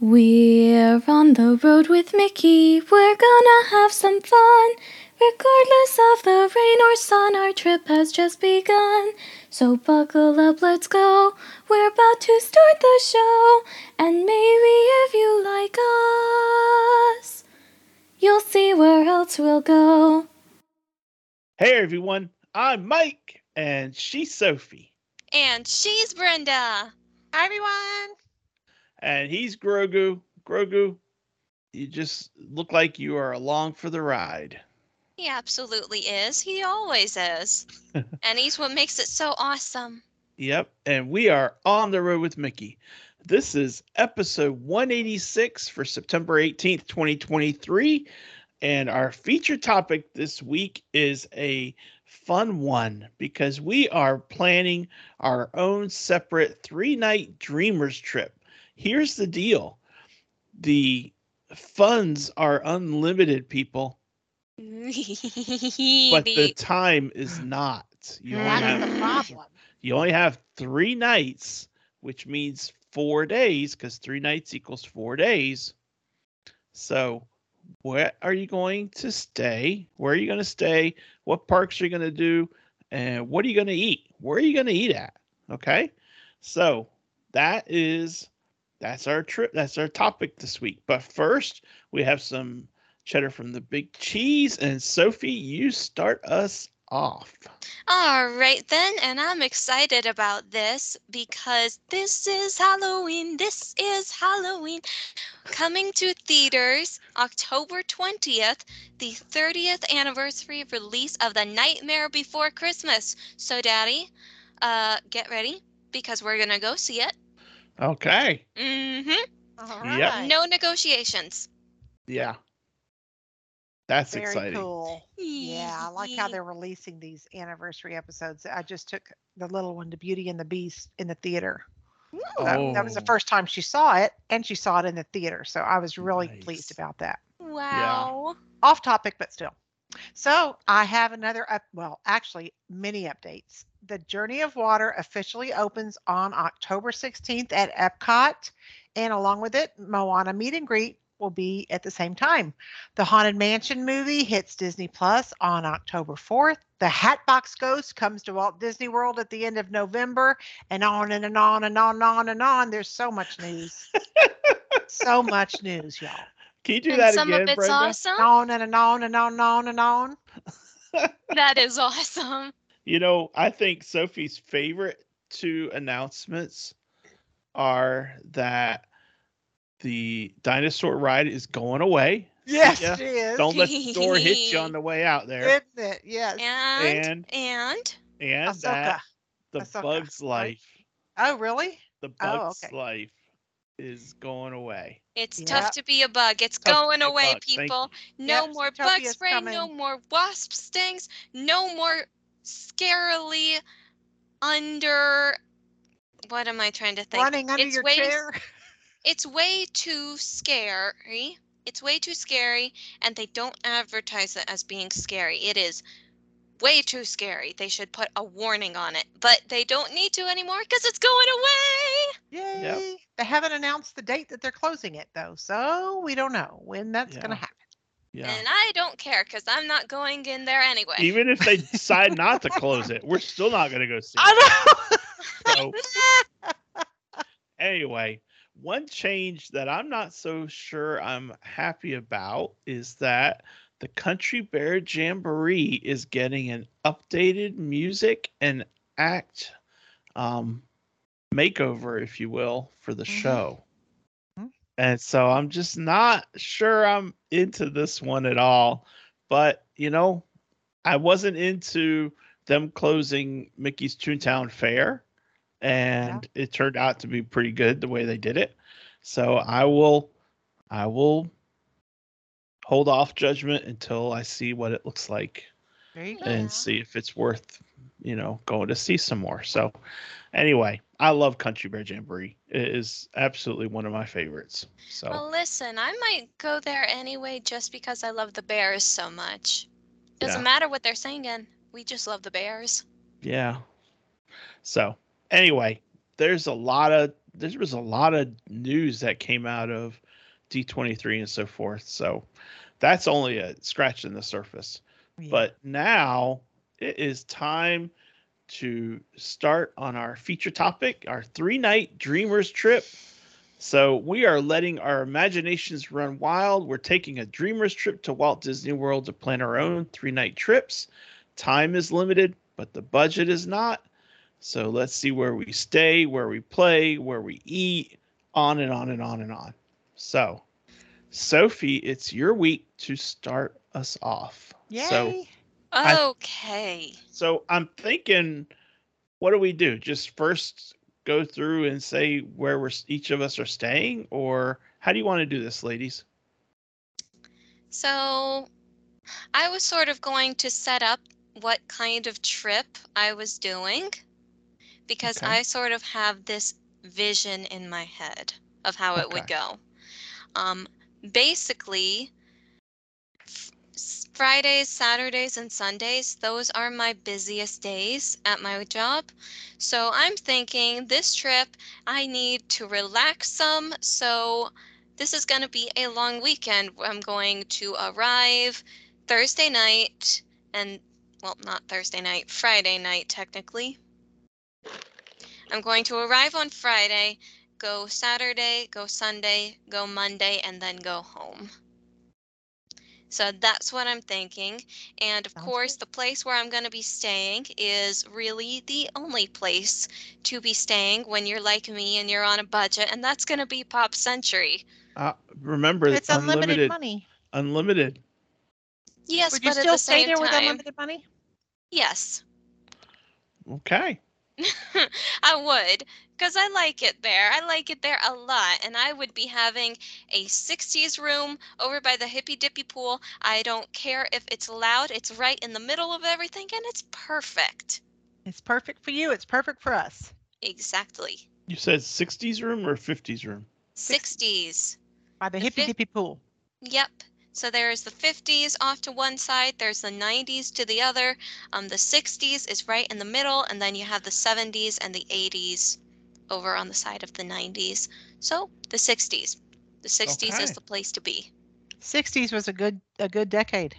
We're on the road with Mickey, we're gonna have some fun. Regardless of the rain or sun, our trip has just begun. So buckle up, let's go, we're about to start the show. And maybe if you like us, you'll see where else we'll go. Hey everyone, I'm Mike, and she's Sophie. And she's Brenda. Hi everyone. And he's Grogu. Grogu, you just look like you are along for the ride. He absolutely is. He always is. And he's what makes it so awesome. Yep. And we are on the road with Mickey. This is episode 186 for September 18th, 2023. And our feature topic this week is a fun one because we are planning our own separate 3-night Dreamers trip. Here's the deal. The funds are unlimited, people. But the time is not. You only have 3 nights, which means 4 days, because 3 nights equals 4 days. So where are you going to stay? Where are you going to stay? What parks are you going to do? And what are you going to eat? Where are you going to eat at? Okay. So that's our trip. That's our topic this week. But first, we have some cheddar from the Big Cheese. And Sophie, you start us off. All right, then. And I'm excited about this because this is Halloween. This is Halloween. Coming to theaters October 20th, the 30th anniversary release of The Nightmare Before Christmas. So, Daddy, get ready because we're going to go see it. Okay. Mm-hmm. All right. Yep. No negotiations. Yeah. That's very exciting. Cool. Yeah, I like how they're releasing these anniversary episodes. I just took the little one to Beauty and the Beast in the theater. Oh. That was the first time she saw it, and she saw it in the theater. So I was really pleased about that. Wow. Yeah. Off topic, but still. So I have another many updates. The Journey of Water officially opens on October 16th at Epcot, and along with it, Moana Meet and Greet will be at the same time. The Haunted Mansion movie hits Disney Plus on October 4th. The Hatbox Ghost comes to Walt Disney World at the end of November, and on and on and on and on and on. There's so much news. So much news, y'all. Can you do that again, Brenda? Some of it's awesome. On and on and on and on and on. That is awesome. You know, I think Sophie's favorite 2 announcements are that the dinosaur ride is going away. Yes, yeah. She is. Don't let the door hit you on the way out there. Isn't it? Yes. And that the Ahsoka. Bug's life. Oh, really? The Bug's life is going away. It's tough to be a bug. It's tough going away, people. No more bug spray, coming. No more wasp stings, no more scarily running under your chair. It's way too scary. It's way too scary, and they don't advertise it as being scary. It is way too scary. They should put a warning on it, but they don't need to anymore because it's going away. Yay. Yep. They haven't announced the date that they're closing it, though, so we don't know when that's going to happen. Yeah. And I don't care because I'm not going in there anyway. Even if they decide not to close it, we're still not going to go see it. I know. So, anyway, one change that I'm not so sure I'm happy about is that the Country Bear Jamboree is getting an updated music and act makeover, if you will, for the show. Mm-hmm. And so I'm just not sure I'm into this one at all. But, you know, I wasn't into them closing Mickey's Toontown Fair. And it turned out to be pretty good the way they did it. So I will hold off judgment until I see what it looks like and see if it's worth, you know, going to see some more. So anyway, I love Country Bear Jamboree. It is absolutely one of my favorites. So well, listen, I might go there anyway, just because I love the bears so much. Doesn't matter what they're singing. We just love the bears. Yeah. So anyway, there's a lot of there was a lot of news that came out of D23 and so forth. So that's only a scratch in the surface. Yeah. But now it is time to start on our feature topic, our 3-night Dreamers trip. So we are letting our imaginations run wild. We're taking a Dreamers trip to Walt Disney World to plan our own 3-night trips. Time is limited, but the budget is not. So let's see where we stay, where we play, where we eat, on and on and on and on. So, Sophie, it's your week to start us off. Yay. So, okay. So I'm thinking, what do we do? Just first go through and say where we're, each of us are staying, or how do you want to do this, ladies? So I was sort of going to set up what kind of trip I was doing, because okay. I sort of have this vision in my head of how it would go. Basically, Fridays, Saturdays, and Sundays, those are my busiest days at my job. So I'm thinking this trip, I need to relax some. So this is going to be a long weekend. I'm going to arrive Thursday night and, well, not Thursday night, Friday night, technically. I'm going to arrive on Friday, go Saturday, go Sunday, go Monday, and then go home. So that's what I'm thinking. And of course, the place where I'm going to be staying is really the only place to be staying when you're like me and you're on a budget, and that's going to be Pop Century. Remember, it's unlimited money. Unlimited. Yes, would you still stay there with unlimited money? Yes. Okay. I would, because I like it there. I like it there a lot, and I would be having a 60s room over by the hippy dippy pool. I don't care if it's loud. It's right in the middle of everything, and it's perfect. It's perfect for you. It's perfect for us. Exactly. You said 60s room or 50s room? 60s. By the hippy dippy pool. Yep. So there's the 50s off to one side, there's the 90s to the other, the 60s is right in the middle, and then you have the 70s and the 80s over on the side of the 90s. So the 60s. The 60s is the place to be. 60s was a good decade.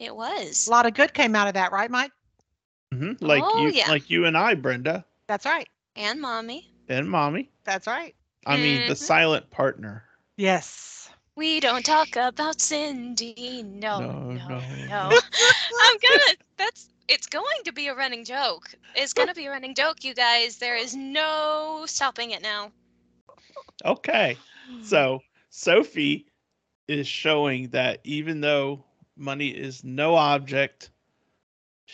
It was. A lot of good came out of that, right, Mike? Mm-hmm. Like you and I, Brenda. That's right. And Mommy. And Mommy. That's right. I mean, the silent partner. Yes. We don't talk about Cindy. No. It's going to be a running joke. It's going to be a running joke, you guys. There is no stopping it now. Okay. So Sophie is showing that even though money is no object,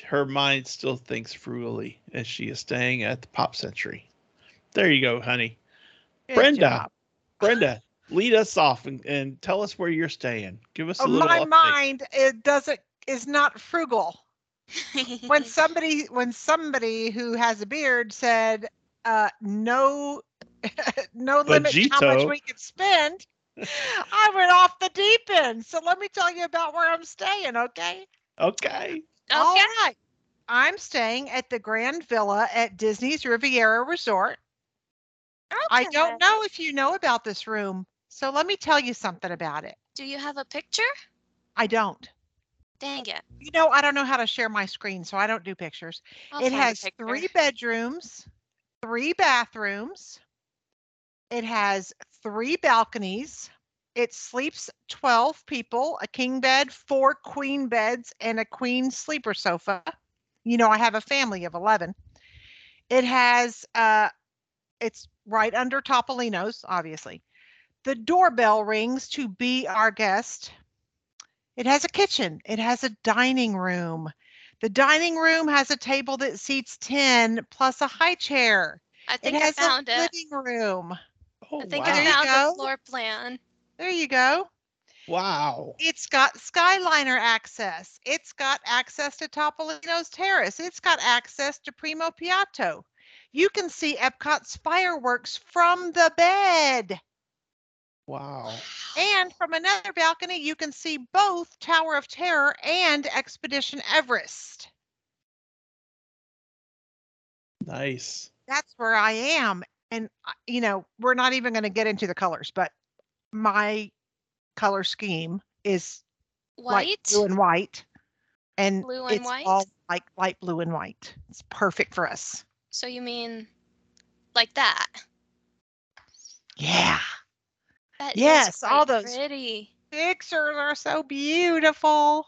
her mind still thinks frugally as she is staying at the Pop Century. There you go, honey. Good job. Brenda. Lead us off and tell us where you're staying. Give us a little update. My mind is not frugal. when somebody who has a beard said no limit to how much we could spend, I went off the deep end. So let me tell you about where I'm staying, okay? Okay. All right. I'm staying at the Grand Villa at Disney's Riviera Resort. Okay. I don't know if you know about this room. So let me tell you something about it. Do you have a picture? I don't. Dang it. You know, I don't know how to share my screen, so I don't do pictures. It has 3 bedrooms, 3 bathrooms. It has 3 balconies. It sleeps 12 people, a king bed, 4 queen beds, and a queen sleeper sofa. You know, I have a family of 11. It has, it's right under Topolino's, obviously. The doorbell rings to be our guest. It has a kitchen. It has a dining room. The dining room has a table that seats 10 plus a high chair. I think I found it. It has a living room. Oh, I think I found the floor plan. There you go. Wow. It's got Skyliner access. It's got access to Topolino's Terrace. It's got access to Primo Piatto. You can see Epcot's fireworks from the bed. Wow. And from another balcony, you can see both Tower of Terror and Expedition Everest. Nice. That's where I am. And, you know, we're not even going to get into the colors, but my color scheme is white, blue and white. And blue and it's white? All like light blue and white. It's perfect for us. So you mean like that? Yeah. That yes, all those pretty pictures are so beautiful.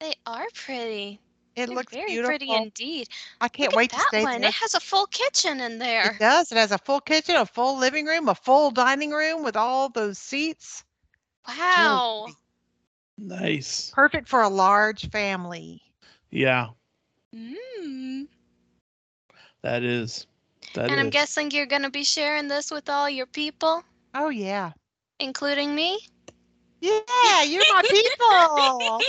They are pretty. It looks very beautiful. Pretty indeed. I can't wait to stay there. It has a full kitchen in there. It does. It has a full kitchen, a full living room, a full dining room with all those seats. Wow. Nice. Perfect for a large family. Yeah. Mm. That is. And I'm guessing you're going to be sharing this with all your people. Oh, yeah. Including me? Yeah, you're my people.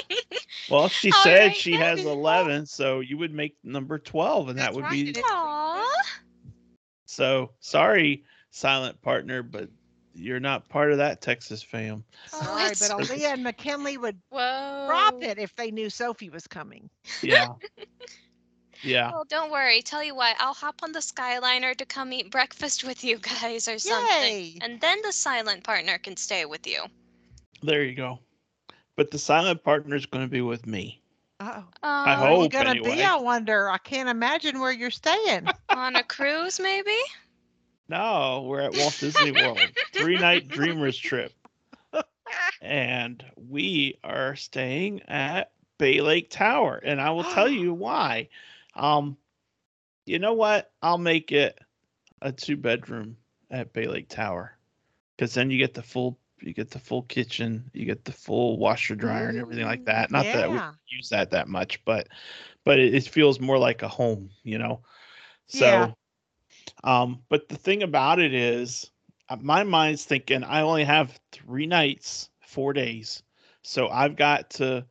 Well, she said she has 11, so you would make number 12, and that would be... Aww. So, sorry, silent partner, but you're not part of that Texas fam. Sorry, but Aaliyah and McKinley would drop it if they knew Sophie was coming. Yeah. Yeah. Oh, don't worry. Tell you what, I'll hop on the Skyliner to come eat breakfast with you guys or something. Yay. And then the silent partner can stay with you. There you go. But the silent partner is going to be with me. Uh-oh. I hope, anyway. Where are you going to be, I wonder? I can't imagine where you're staying. On a cruise, maybe? No, we're at Walt Disney World. 3-night Dreamers trip. And we are staying at Bay Lake Tower. And I will tell you why. You know what? I'll make it a 2-bedroom at Bay Lake Tower, because then you get the full kitchen, you get the full washer dryer and everything like that. Not that we use that much, but it feels more like a home, you know. So, but the thing about it is, my mind's thinking I only have 3 nights, 4 days, so I've got to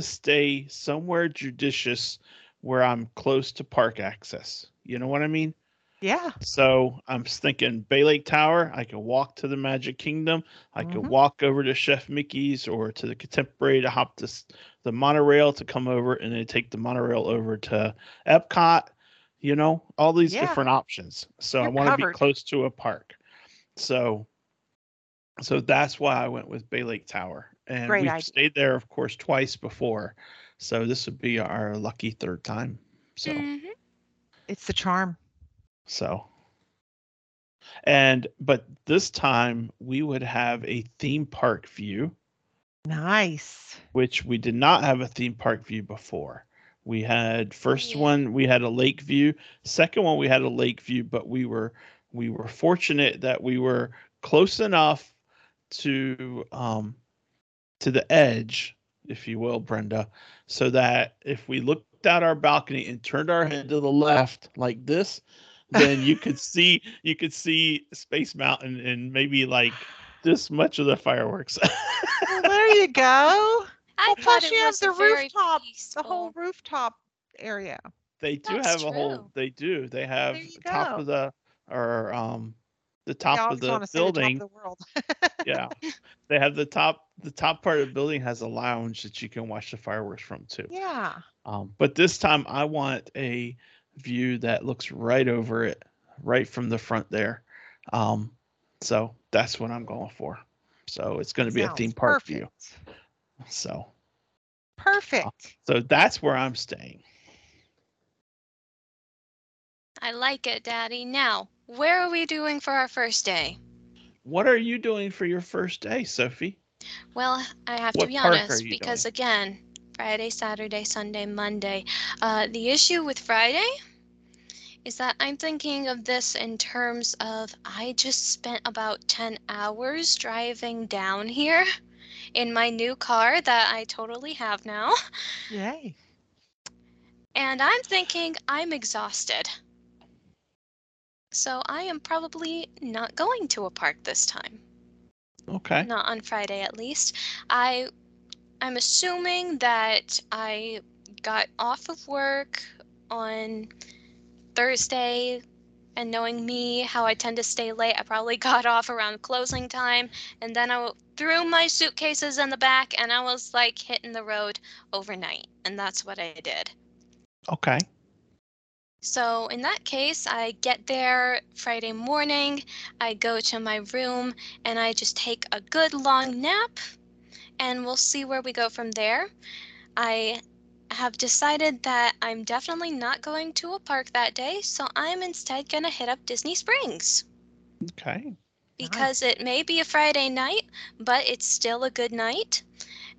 stay somewhere judicious where I'm close to park access. You know what I mean? Yeah. So I'm thinking Bay Lake Tower. I can walk to the Magic Kingdom. I could walk over to Chef Mickey's or to the Contemporary to hop to the monorail to come over and then take the monorail over to Epcot. You know, all these different options. So I want to be close to a park. So that's why I went with Bay Lake Tower. And we've stayed there, of course, twice before. So this would be our lucky third time. So it's the charm. So, but this time we would have a theme park view. Nice. Which we did not have a theme park view before. We had first one, we had a lake view. Second one, we had a lake view, but we were fortunate that we were close enough to the edge, if you will, Brenda, so that if we looked out our balcony and turned our head to the left like this, then you could see Space Mountain and maybe like this much of the fireworks. Well, there you go. Plus you have the rooftop, peaceful. The whole rooftop area. They do That's have true. A whole. They do. They have top of the the top of the building. The top of the world. Yeah, they have the top part of the building has a lounge that you can watch the fireworks from too. Yeah. But this time I want a view that looks right over it, right from the front there. So that's what I'm going for. So it's going to be a theme park view. So perfect. So that's where I'm staying. I like it, Daddy. Now, where are we doing for our first day? What are you doing for your first day, Sophie? Well, I have to be honest because again, Friday, Saturday, Sunday, Monday. The issue with Friday is that I'm thinking of this in terms of I just spent about 10 hours driving down here in my new car that I totally have now. Yay. And I'm thinking I'm exhausted. So I am probably not going to a park this time. Okay. Not on Friday, at least. I'm assuming that I got off of work on Thursday, and knowing me, how I tend to stay late, I probably got off around closing time, and then I threw my suitcases in the back, and I was like hitting the road overnight, and that's what I did. Okay. So in that case, I get there Friday morning, I go to my room, and I just take a good long nap, and we'll see where we go from there. I have decided that I'm definitely not going to a park that day, so I'm instead going to hit up Disney Springs. Okay. Because it may be a Friday night, but it's still a good night.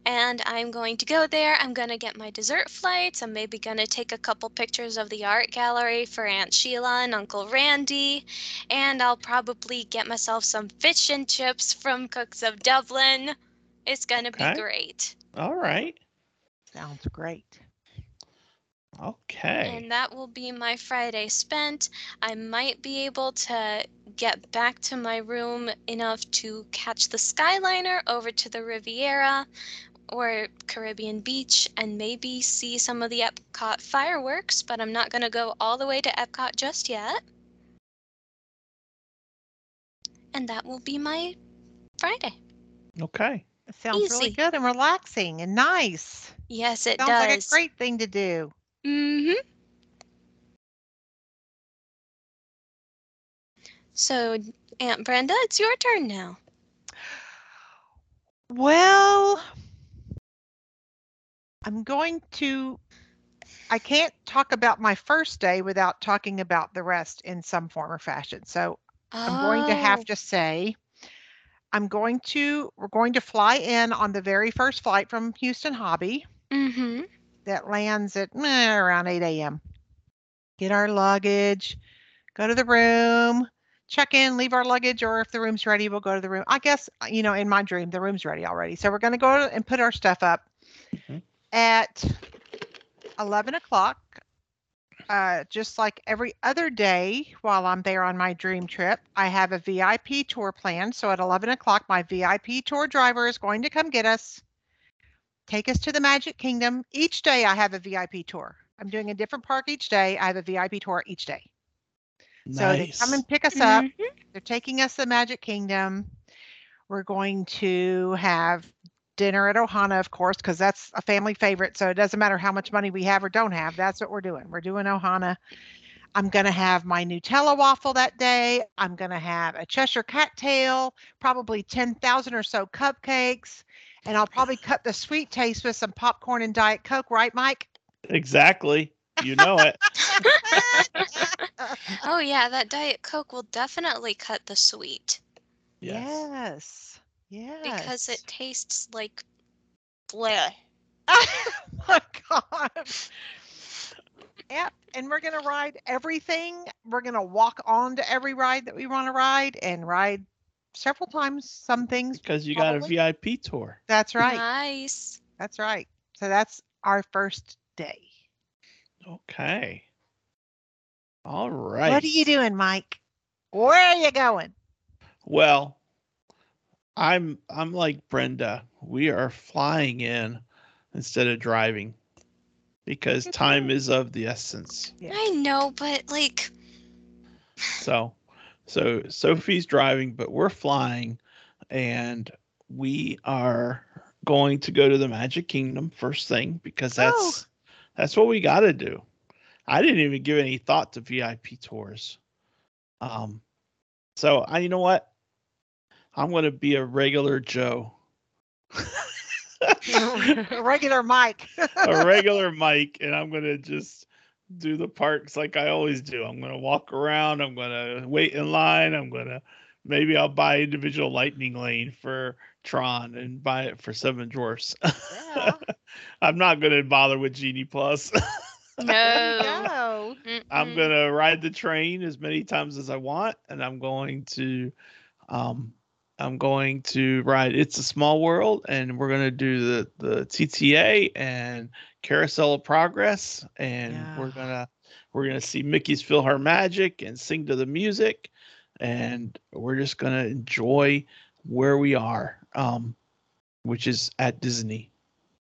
And I'm going to go there. I'm going to get my dessert flights. I'm maybe going to take a couple pictures of the art gallery for Aunt Sheila and Uncle Randy. And I'll probably get myself some fish and chips from Cooks of Dublin. It's going to be great. All right. Sounds great. Okay. And that will be my Friday spent. I might be able to get back to my room enough to catch the Skyliner over to the Riviera or Caribbean Beach and maybe see some of the Epcot fireworks, but I'm not going to go all the way to Epcot just yet. And that will be my Friday. Okay. It sounds really good and relaxing and nice. Yes, it does. Sounds like a great thing to do. Mm-hmm. So, Aunt Brenda, it's your turn now. Well, I can't talk about my first day without talking about the rest in some form or fashion. So I'm going to have to say, we're going to fly in on the very first flight from Houston Hobby. Mm-hmm. That lands at around 8 a.m. Get our luggage, go to the room, check in, leave our luggage, or if the room's ready, we'll go to the room. I guess, in my dream, the room's ready already. So we're going to go and put our stuff up at 11 o'clock, just like every other day while I'm there on my dream trip. I have a VIP tour planned. So at 11 o'clock, my VIP tour driver is going to come get us, take us to the Magic Kingdom. Each day I have a VIP tour. I'm doing a different park each day. I have a VIP tour each day. Nice. So they come and pick us up. Mm-hmm. They're taking us to the Magic Kingdom. We're going to have dinner at Ohana, of course, because that's a family favorite. So it doesn't matter how much money we have or don't have. That's what we're doing. We're doing Ohana. I'm going to have my Nutella waffle that day. I'm going to have a Cheshire cat tail, probably 10,000 or so cupcakes. And I'll probably cut the sweet taste with some popcorn and Diet Coke, right, Mike? Exactly. You know it. Oh, yeah. That Diet Coke will definitely cut the sweet. Yes. Yes. Because it tastes like bleh. Oh, my God. Yep. And we're going to ride everything. We're going to walk on to every ride that we want to ride and ride several times, some things. Because you got a VIP tour. That's right. Nice. That's right. So that's our first day. Okay. All right. What are you doing, Mike? Where are you going? Well, I'm like Brenda. We are flying in instead of driving because time is of the essence. Yeah. I know, but like. So Sophie's driving, but we're flying, and we are going to go to the Magic Kingdom first thing because that's what we got to do. I didn't even give any thought to VIP tours. You know what? I'm going to be a regular Joe. A regular Mike. A regular Mike, and I'm going to just do the parks like I always do. I'm going to walk around. I'm going to wait in line. Maybe I'll buy individual Lightning Lane for Tron and buy it for Seven Dwarfs. Yeah. I'm not going to bother with Genie Plus. No. I'm going to ride the train as many times as I want, and I'm going to ride It's a Small World, and we're going to do the TTA and Carousel of Progress, and we're going to see Mickey's PhilharMagic and sing to the music, and we're just going to enjoy where we are, which is at Disney,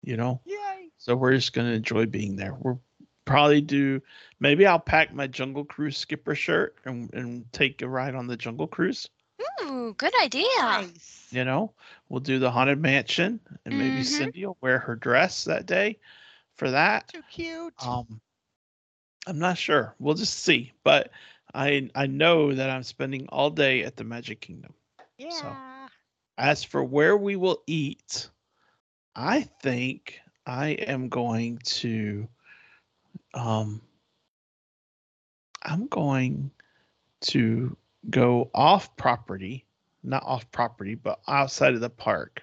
Yay. So we're just going to enjoy being there. We'll probably maybe I'll pack my Jungle Cruise skipper shirt and take a ride on the Jungle Cruise. Ooh, good idea. Nice. We'll do the Haunted Mansion, and maybe Cindy will wear her dress that day for that. Too cute. I'm not sure. We'll just see. But I know that I'm spending all day at the Magic Kingdom. Yeah. So, as for where we will eat, I think I am going to go off property, not off property, but outside of the park.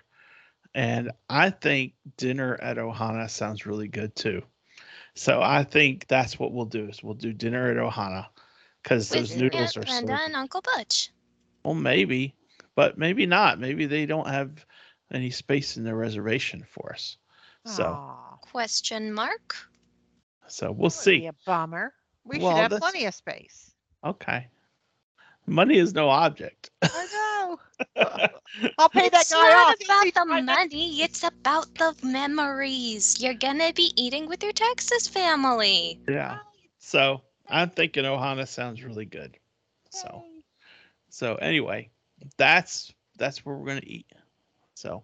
And I think dinner at Ohana sounds really good too. So I think that's what we'll do is we'll do dinner at Ohana because those noodles are so good. And Uncle Butch. Well, maybe, but maybe not. Maybe they don't have any space in their reservation for us. So ? So we'll see. Be a bummer. We should have plenty of space. Okay. Money is no object. I know. I'll pay that guy off. It's not about the money. It's about the memories. You're going to be eating with your Texas family. Yeah. So I'm thinking Ohana sounds really good. So anyway, that's where we're going to eat. So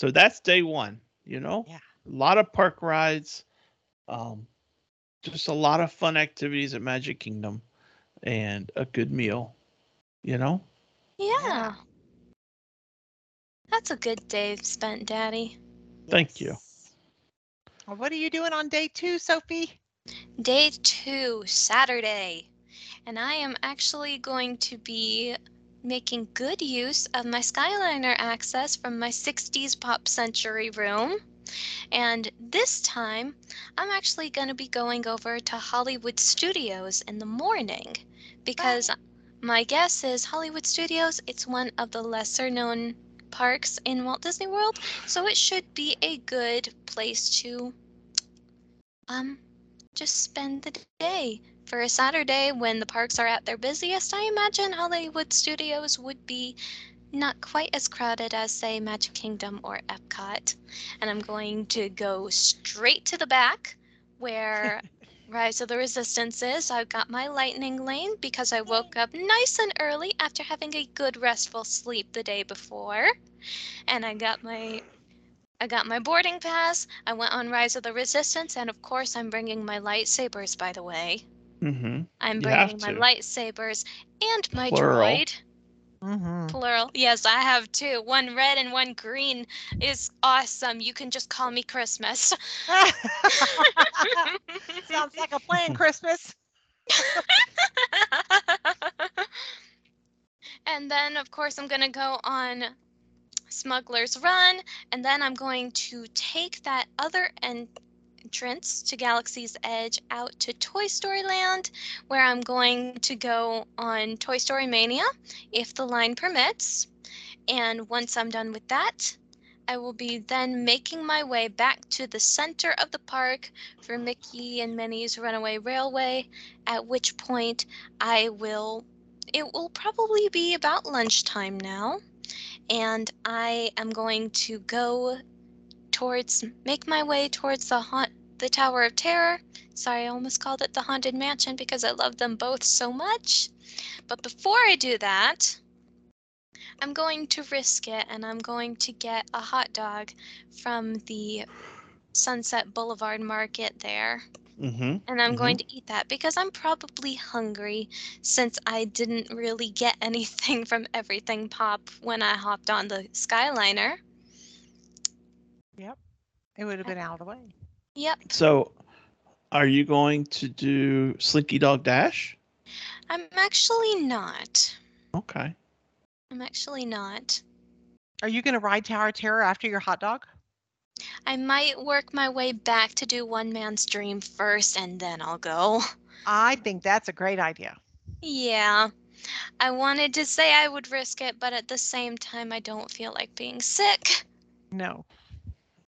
that's day one, you know? Yeah. A lot of park rides. Just a lot of fun activities at Magic Kingdom and a good meal, you know? Yeah. That's a good day spent, Daddy. Thank you. Well, what are you doing on day two, Sophie? Day two, Saturday. And I am actually going to be making good use of my Skyliner access from my 60s Pop Century room. And this time, I'm actually going to be going over to Hollywood Studios in the morning because my guess is Hollywood Studios, it's one of the lesser known parks in Walt Disney World. So it should be a good place to just spend the day. For a Saturday when the parks are at their busiest, I imagine Hollywood Studios would be not quite as crowded as, say, Magic Kingdom or Epcot. And I'm going to go straight to the back where Rise of the Resistance is. I've got my lightning lane because I woke up nice and early after having a good restful sleep the day before. And I got my boarding pass. I went on Rise of the Resistance. And, of course, I'm bringing my lightsabers, by the way. Mm-hmm. I'm bringing my lightsabers and my droid. Mm-hmm. Plural. Yes, I have two. One red and one green is awesome. You can just call me Christmas. Sounds like a plan, Christmas. And then, of course, I'm going to go on Smuggler's Run. And then I'm going to take that other entrance to Galaxy's Edge out to Toy Story Land, where I'm going to go on Toy Story Mania, if the line permits. And once I'm done with that, I will be then making my way back to the center of the park for Mickey and Minnie's Runaway Railway, at which point it will probably be about lunchtime now, and I am going to make my way towards the Tower of Terror. Sorry, I almost called it the Haunted Mansion because I love them both so much. But before I do that, I'm going to risk it, and I'm going to get a hot dog from the Sunset Boulevard Market there. Mm-hmm. And I'm going to eat that because I'm probably hungry since I didn't really get anything from Everything Pop when I hopped on the Skyliner. Yep. It would have been out of the way. Yep. So are you going to do Slinky Dog Dash? I'm actually not. Okay. I'm actually not. Are you going to ride Tower of Terror after your hot dog? I might work my way back to do One Man's Dream first, and then I'll go. I think that's a great idea. Yeah. I wanted to say I would risk it, but at the same time, I don't feel like being sick. No.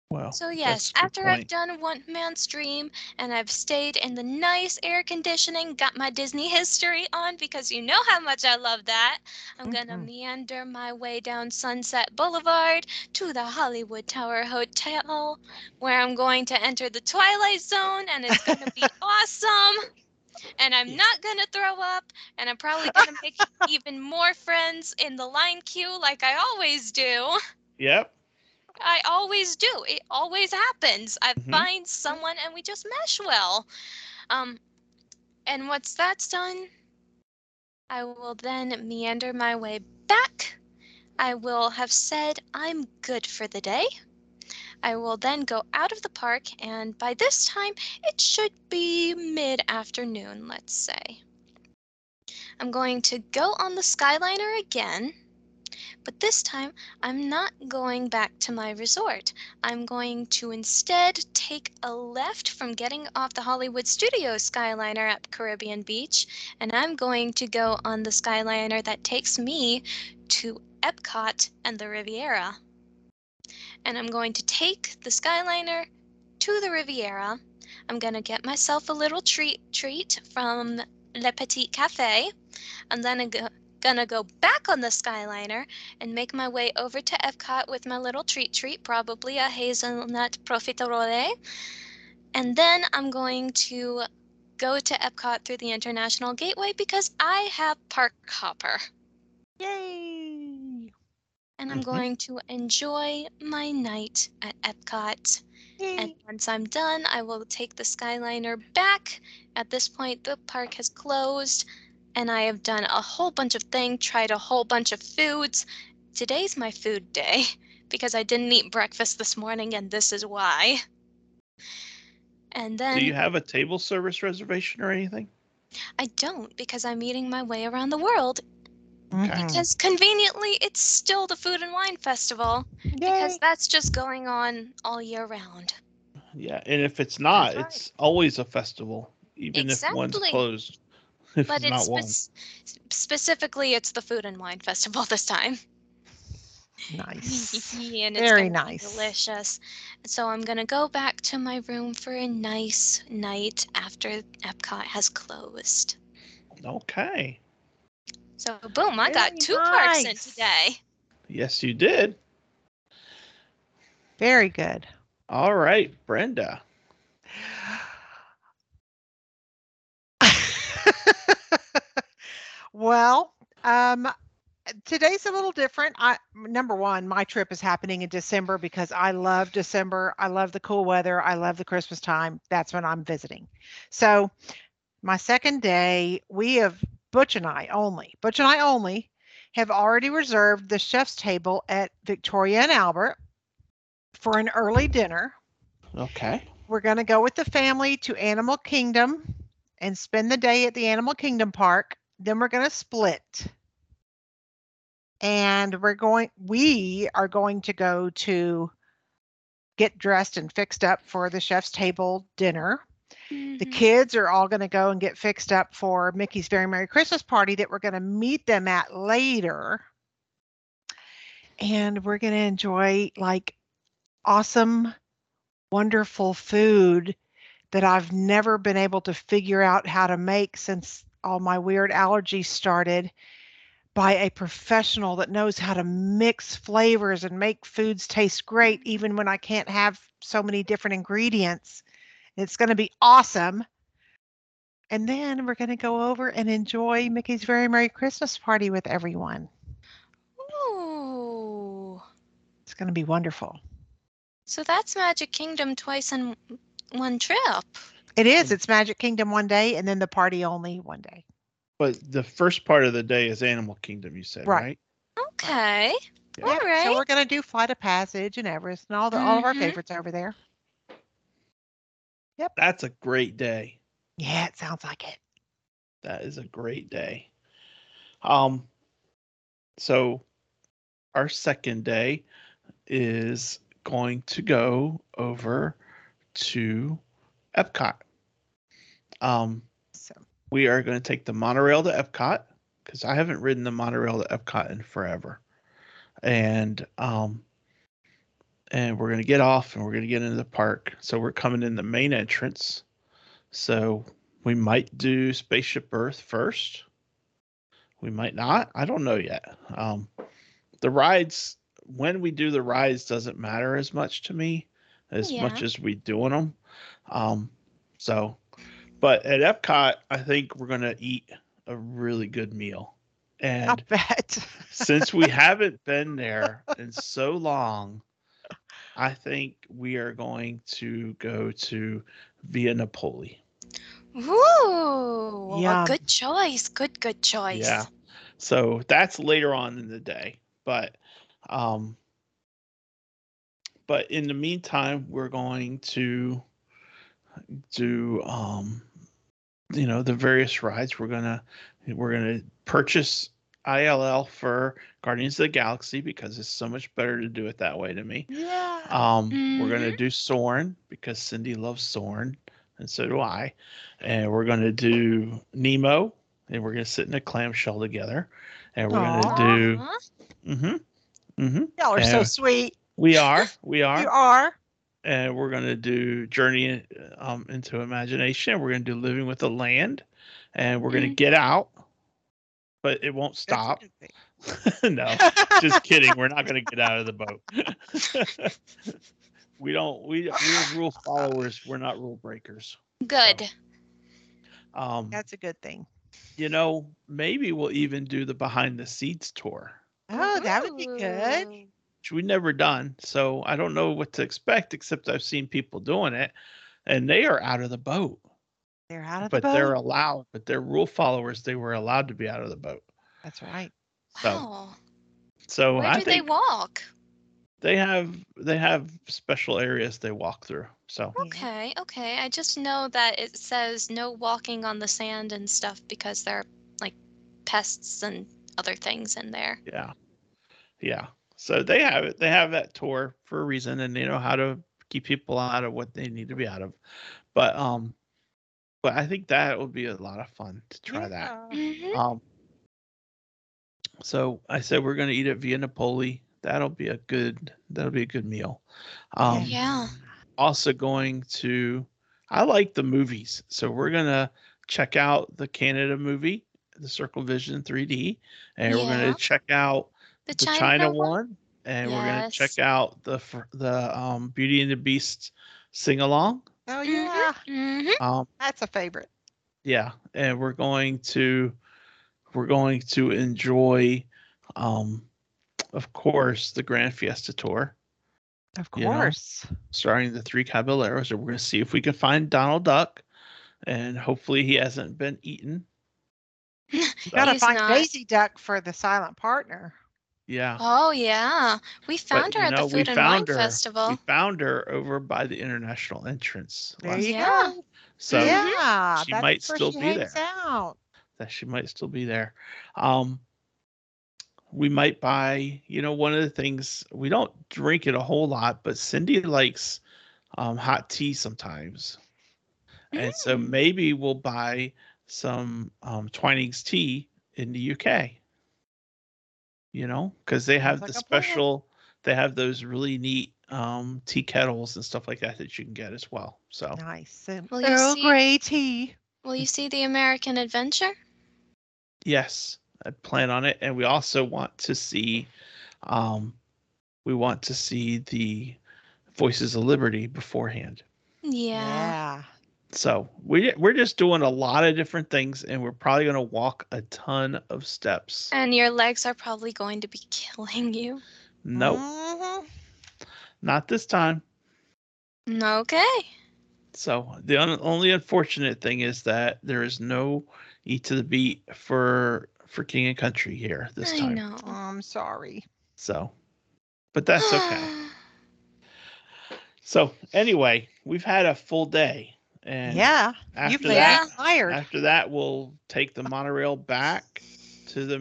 Well, so yes, after I've done One Man's Dream and I've stayed in the nice air conditioning, got my Disney history on because you know how much I love that, I'm going to meander my way down Sunset Boulevard to the Hollywood Tower Hotel where I'm going to enter the Twilight Zone and it's going to be awesome. And I'm not going to throw up, and I'm probably going to make even more friends in the line queue like I always do. Yep. I always do. It always happens. I find someone and we just mesh well. And once that's done, I will then meander my way back. I will have said I'm good for the day. I will then go out of the park, and by this time, it should be mid-afternoon, let's say. I'm going to go on the Skyliner again, but this time I'm not going back to my resort. I'm going to instead take a left from getting off the Hollywood Studios Skyliner at Caribbean Beach, and I'm going to go on the Skyliner that takes me to Epcot and the Riviera. And I'm going to take the Skyliner to the Riviera. I'm going to get myself a little treat from Le Petit Café. I'm then going to go back on the Skyliner and make my way over to Epcot with my little treat, probably a hazelnut profiterole. And then I'm going to go to Epcot through the International Gateway because I have Park Hopper. Yay! And I'm going to enjoy my night at Epcot. Yay. And once I'm done, I will take the Skyliner back. At this point, the park has closed, and I have done a whole bunch of things, tried a whole bunch of foods. Today's my food day, because I didn't eat breakfast this morning, and this is why. And then... Do you have a table service reservation or anything? I don't, because I'm eating my way around the world. Okay. Because conveniently, it's still the Food and Wine Festival, Yay. Because that's just going on all year round. Yeah, and if it's not, right. It's always a festival, even exactly. If one's closed. If but it's not specifically, it's the Food and Wine Festival this time. Nice. And it's very nice. Delicious. So I'm going to go back to my room for a nice night after Epcot has closed. Okay. So, boom, I got two parks in today. Yes, you did. Very good. All right, Brenda. Well, today's a little different. Number one, my trip is happening in December because I love December. I love the cool weather. I love the Christmas time. That's when I'm visiting. So, my second day, we have... Butch and I only have already reserved the chef's table at Victoria and Albert for an early dinner. Okay. We're going to go with the family to Animal Kingdom and spend the day at the Animal Kingdom Park. Then we're going to split. And we are going to go to get dressed and fixed up for the chef's table dinner. The kids are all going to go and get fixed up for Mickey's Very Merry Christmas party that we're going to meet them at later. And we're going to enjoy like awesome, wonderful food that I've never been able to figure out how to make since all my weird allergies started by a professional that knows how to mix flavors and make foods taste great, even when I can't have so many different ingredients. It's going to be awesome. And then we're going to go over and enjoy Mickey's Very Merry Christmas Party with everyone. Ooh. It's going to be wonderful. So that's Magic Kingdom twice in one trip. It is. It's Magic Kingdom one day and then the party only one day. But the first part of the day is Animal Kingdom, you said, right? Okay. Yeah. All right. So we're going to do Flight of Passage and Everest and all of our favorites over there. Yep. That's a great day. Yeah, it sounds like it. That is a great day. So our second day is going to go over to Epcot. We are going to take the monorail to Epcot because I haven't ridden the monorail to Epcot in forever. And we're going to get off and we're going to get into the park. So we're coming in the main entrance. So we might do Spaceship Earth first. We might not. I don't know yet. The rides, when we do the rides, doesn't matter as much to me as much as we doing them. But at Epcot, I think we're going to eat a really good meal. And I bet. Since we haven't been there in so long, I think we are going to go to Via Napoli. Ooh, yeah. Well, good choice. Good choice. Yeah. So that's later on in the day. But in the meantime, we're going to do, you know, the various rides. We're going to purchase ILL for Guardians of the Galaxy because it's so much better to do it that way to me. Yeah. We're going to do Soarin' because Cindy loves Soarin'. And so do I. And we're going to do Nemo. And we're going to sit in a clamshell together. And we're going to do. Y'all are so sweet. We are. You are. And we're going to do Journey into Imagination. We're going to do Living with the Land. And we're going to get out. But it won't stop. No, just kidding. We're not going to get out of the boat. We're rule followers. We're not rule breakers. Good. So, that's a good thing. You know, maybe we'll even do the behind the scenes tour. Oh, that would be good. Which we've never done. So I don't know what to expect, except I've seen people doing it and they are out of the boat. They're out of the boat. But they're allowed. But they're rule followers. They were allowed to be out of the boat. That's right. Wow. So where do they walk? They have special areas they walk through. So okay. I just know that it says no walking on the sand and stuff because there are like pests and other things in there. Yeah. So they have that tour for a reason, and they know how to keep people out of what they need to be out of. But I think that would be a lot of fun to try that. Mm-hmm. So I said we're going to eat at Via Napoli. That'll be a good meal. Also going to, I like the movies. So we're going to check out the Canada movie, the Circle Vision 3D. And we're going to check out the China one. And we're going to check out the Beauty and the Beast sing-along. Oh, yeah. Mm-hmm. That's a favorite. Yeah. And we're going to enjoy, of course, the Grand Fiesta Tour. Of course. You know, starring the three Caballeros. And we're going to see if we can find Donald Duck. And hopefully he hasn't been eaten. Got to find Daisy Duck for the silent partner. Yeah. Oh, yeah. We found her at the Food and Wine Festival. We found her over by the international entrance. There you go. So she might still be there. She might still be there. We might buy, you know, one of the things, we don't drink it a whole lot, but Cindy likes hot tea sometimes. And so maybe we'll buy some Twinings tea in the UK, you know, because they have they have those really neat tea kettles and stuff like that you can get as well. So nice. Earl Grey tea. Will you see The American Adventure? Yes. I plan on it, and we also want to see, the Voices of Liberty beforehand. Yeah. So we're just doing a lot of different things, and we're probably going to walk a ton of steps. And your legs are probably going to be killing you. No, not this time. Okay. So the only unfortunate thing is that there is no Eat to the Beat for King and Country here this time. I know. I'm sorry. So, but that's okay. So anyway, we've had a full day, and after that, we'll take the monorail back to the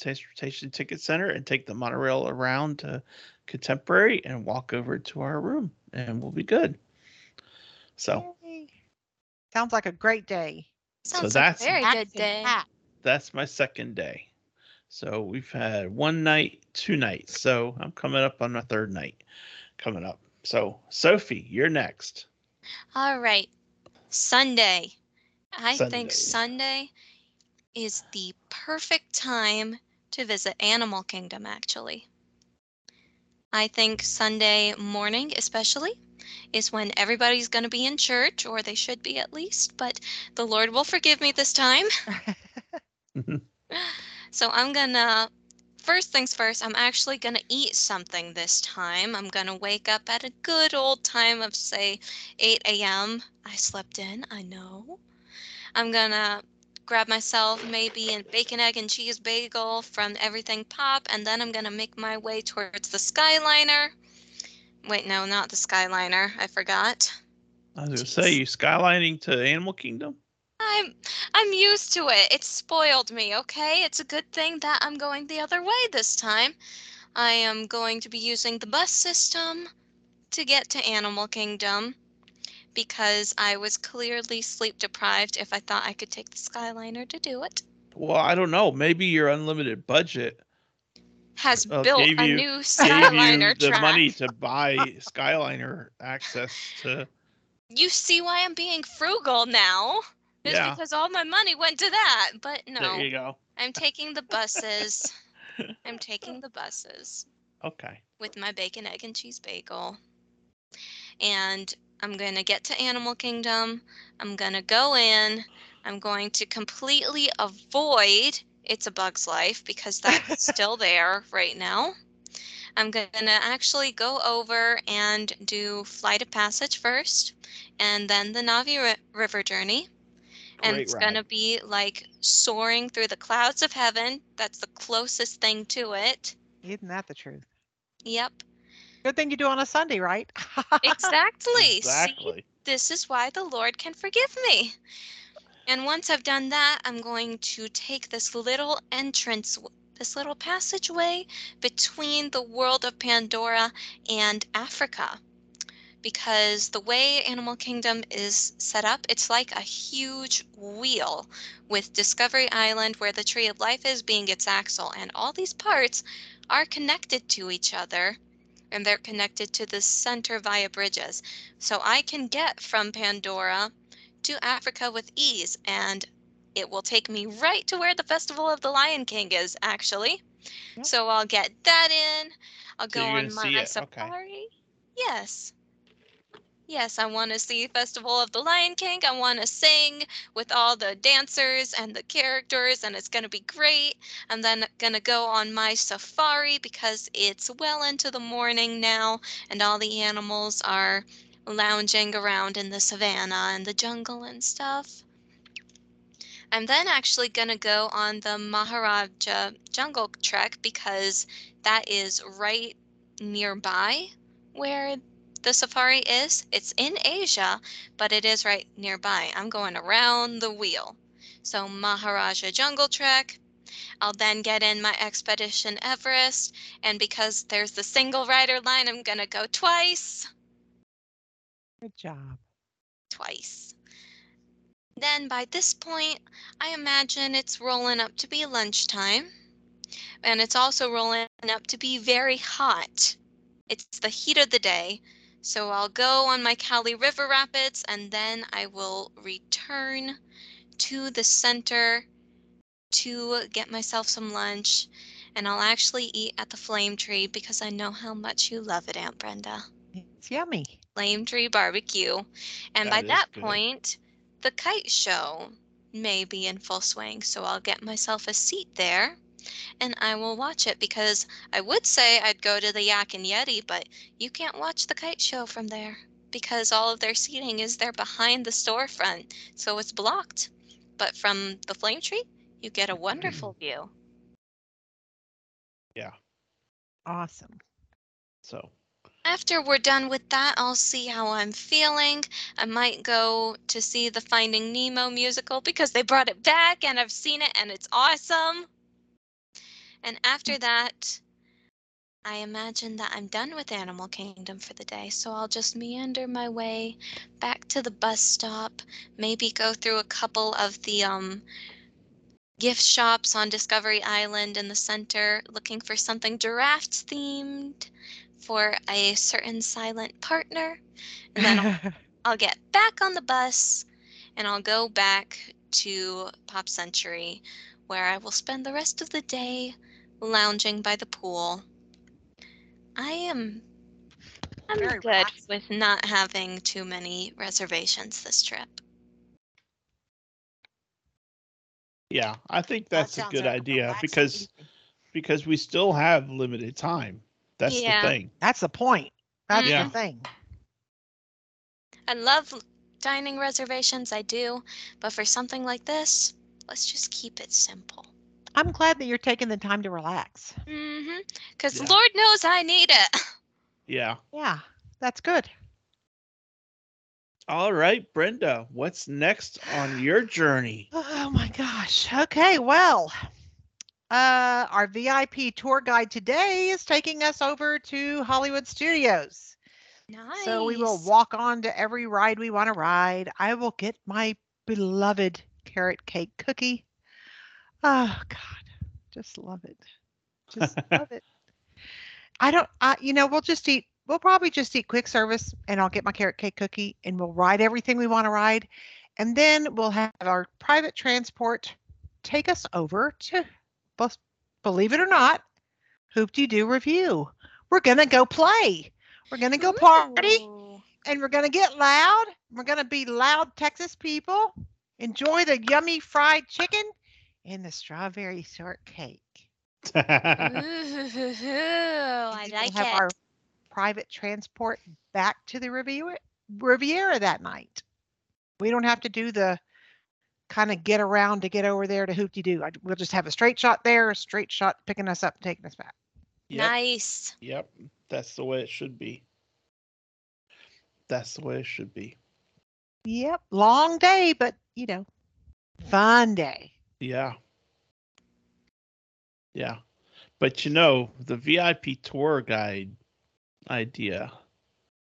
Transportation Ticket Center and take the monorail around to Contemporary and walk over to our room, and we'll be good. So, sounds like a great day. Sounds like a very good day. That's my second day. So we've had one night, two nights. So I'm coming up on my third night coming up. So Sophie, you're next. All right. Sunday. I think Sunday is the perfect time to visit Animal Kingdom, actually. I think Sunday morning especially is when everybody's going to be in church, or they should be at least, but the Lord will forgive me this time. So I'm going to first things first, I'm actually going to eat something this time. I'm going to wake up at a good old time of, say, 8 a.m. I slept in, I know. I'm going to grab myself maybe a bacon, egg, and cheese bagel from Everything Pop, and then I'm going to make my way towards the Skyliner. Wait, no, not the Skyliner. I forgot. I was going to say, you skylining to Animal Kingdom? I'm used to it. It's spoiled me, okay? It's a good thing that I'm going the other way this time. I am going to be using the bus system to get to Animal Kingdom because I was clearly sleep deprived if I thought I could take the Skyliner to do it. Well, I don't know. Maybe your unlimited budget has built a new Skyliner track. Gave you the money to buy Skyliner access to... You see why I'm being frugal now. It's because all my money went to that. But no. There you go. I'm taking the buses. I'm taking the buses. Okay. With my bacon, egg, and cheese bagel. And I'm going to get to Animal Kingdom. I'm going to go in. I'm going to completely avoid It's a Bug's Life because that's still there right now. I'm going to actually go over and do Flight of Passage first and then the Navi River Journey. And it's going to be like soaring through the clouds of heaven. That's the closest thing to it. Isn't that the truth? Yep. Good thing you do on a Sunday, right? Exactly. Exactly. See, this is why the Lord can forgive me. And once I've done that, I'm going to take this little entrance, this little passageway between the world of Pandora and Africa. Because the way Animal Kingdom is set up, it's like a huge wheel with Discovery Island, where the Tree of Life is, being its axle. And all these parts are connected to each other, and they're connected to the center via bridges. So I can get from Pandora to Africa with ease, and it will take me right to where the Festival of the Lion King is, actually. Yep. So I'll get that in. I'll go on my safari. Okay. Yes. Yes, I want to see Festival of the Lion King. I want to sing with all the dancers and the characters, and it's going to be great. I'm then going to go on my safari because it's well into the morning now, and all the animals are lounging around in the savannah and the jungle and stuff. I'm then actually going to go on the Maharaja Jungle Trek because that is right nearby where the safari is. It's in Asia, but it is right nearby. I'm going around the wheel. So Maharaja Jungle Trek. I'll then get in my Expedition Everest. And because there's the single rider line, I'm going to go twice. Good job. Twice. Then by this point, I imagine it's rolling up to be lunchtime. And it's also rolling up to be very hot. It's the heat of the day. So I'll go on my Kali River Rapids, and then I will return to the center to get myself some lunch. And I'll actually eat at the Flame Tree because I know how much you love it, Aunt Brenda. It's yummy. Flame Tree Barbecue. And by that point, the kite show may be in full swing. So I'll get myself a seat there. And I will watch it because I would say I'd go to the Yak and Yeti, but you can't watch the kite show from there because all of their seating is there behind the storefront. So it's blocked. But from the Flame Tree, you get a wonderful view. Yeah. Awesome. So after we're done with that, I'll see how I'm feeling. I might go to see the Finding Nemo musical because they brought it back and I've seen it and it's awesome. And after that, I imagine that I'm done with Animal Kingdom for the day. So I'll just meander my way back to the bus stop, maybe go through a couple of the gift shops on Discovery Island in the center, looking for something giraffes themed for a certain silent partner. And then I'll get back on the bus and I'll go back to Pop Century, where I will spend the rest of the day lounging by the pool. I'm very good with not having too many reservations this trip. Yeah, I think that's a good idea because because we still have limited time. That's the thing. That's the point. That's the thing. I love dining reservations, I do. But for something like this, let's just keep it simple. I'm glad that you're taking the time to relax. Mm-hmm. Because Lord knows I need it. Yeah. Yeah, that's good. All right, Brenda, what's next on your journey? Oh, my gosh. Okay, well, our VIP tour guide today is taking us over to Hollywood Studios. Nice. So we will walk on to every ride we want to ride. I will get my beloved carrot cake cookie. Oh, God, just love it. Just love it. We'll just eat. We'll probably just eat quick service, and I'll get my carrot cake cookie, and we'll ride everything we want to ride. And then we'll have our private transport take us over to, believe it or not, Hoop-Dee-Doo Review. We're going to go play. We're going to go party. Ooh. And we're going to get loud. We're going to be loud Texas people. Enjoy the yummy fried chicken and the strawberry shortcake. Ooh, I like it. Our private transport back to the Riviera that night. We don't have to do the kind of get around to get over there to Hoop-Dee-Doo. We'll just have a straight shot there, a straight shot picking us up and taking us back. Yep. Nice. Yep. That's the way it should be. That's the way it should be. Yep. Long day, but, fun day. Yeah. Yeah. But, the VIP tour guide idea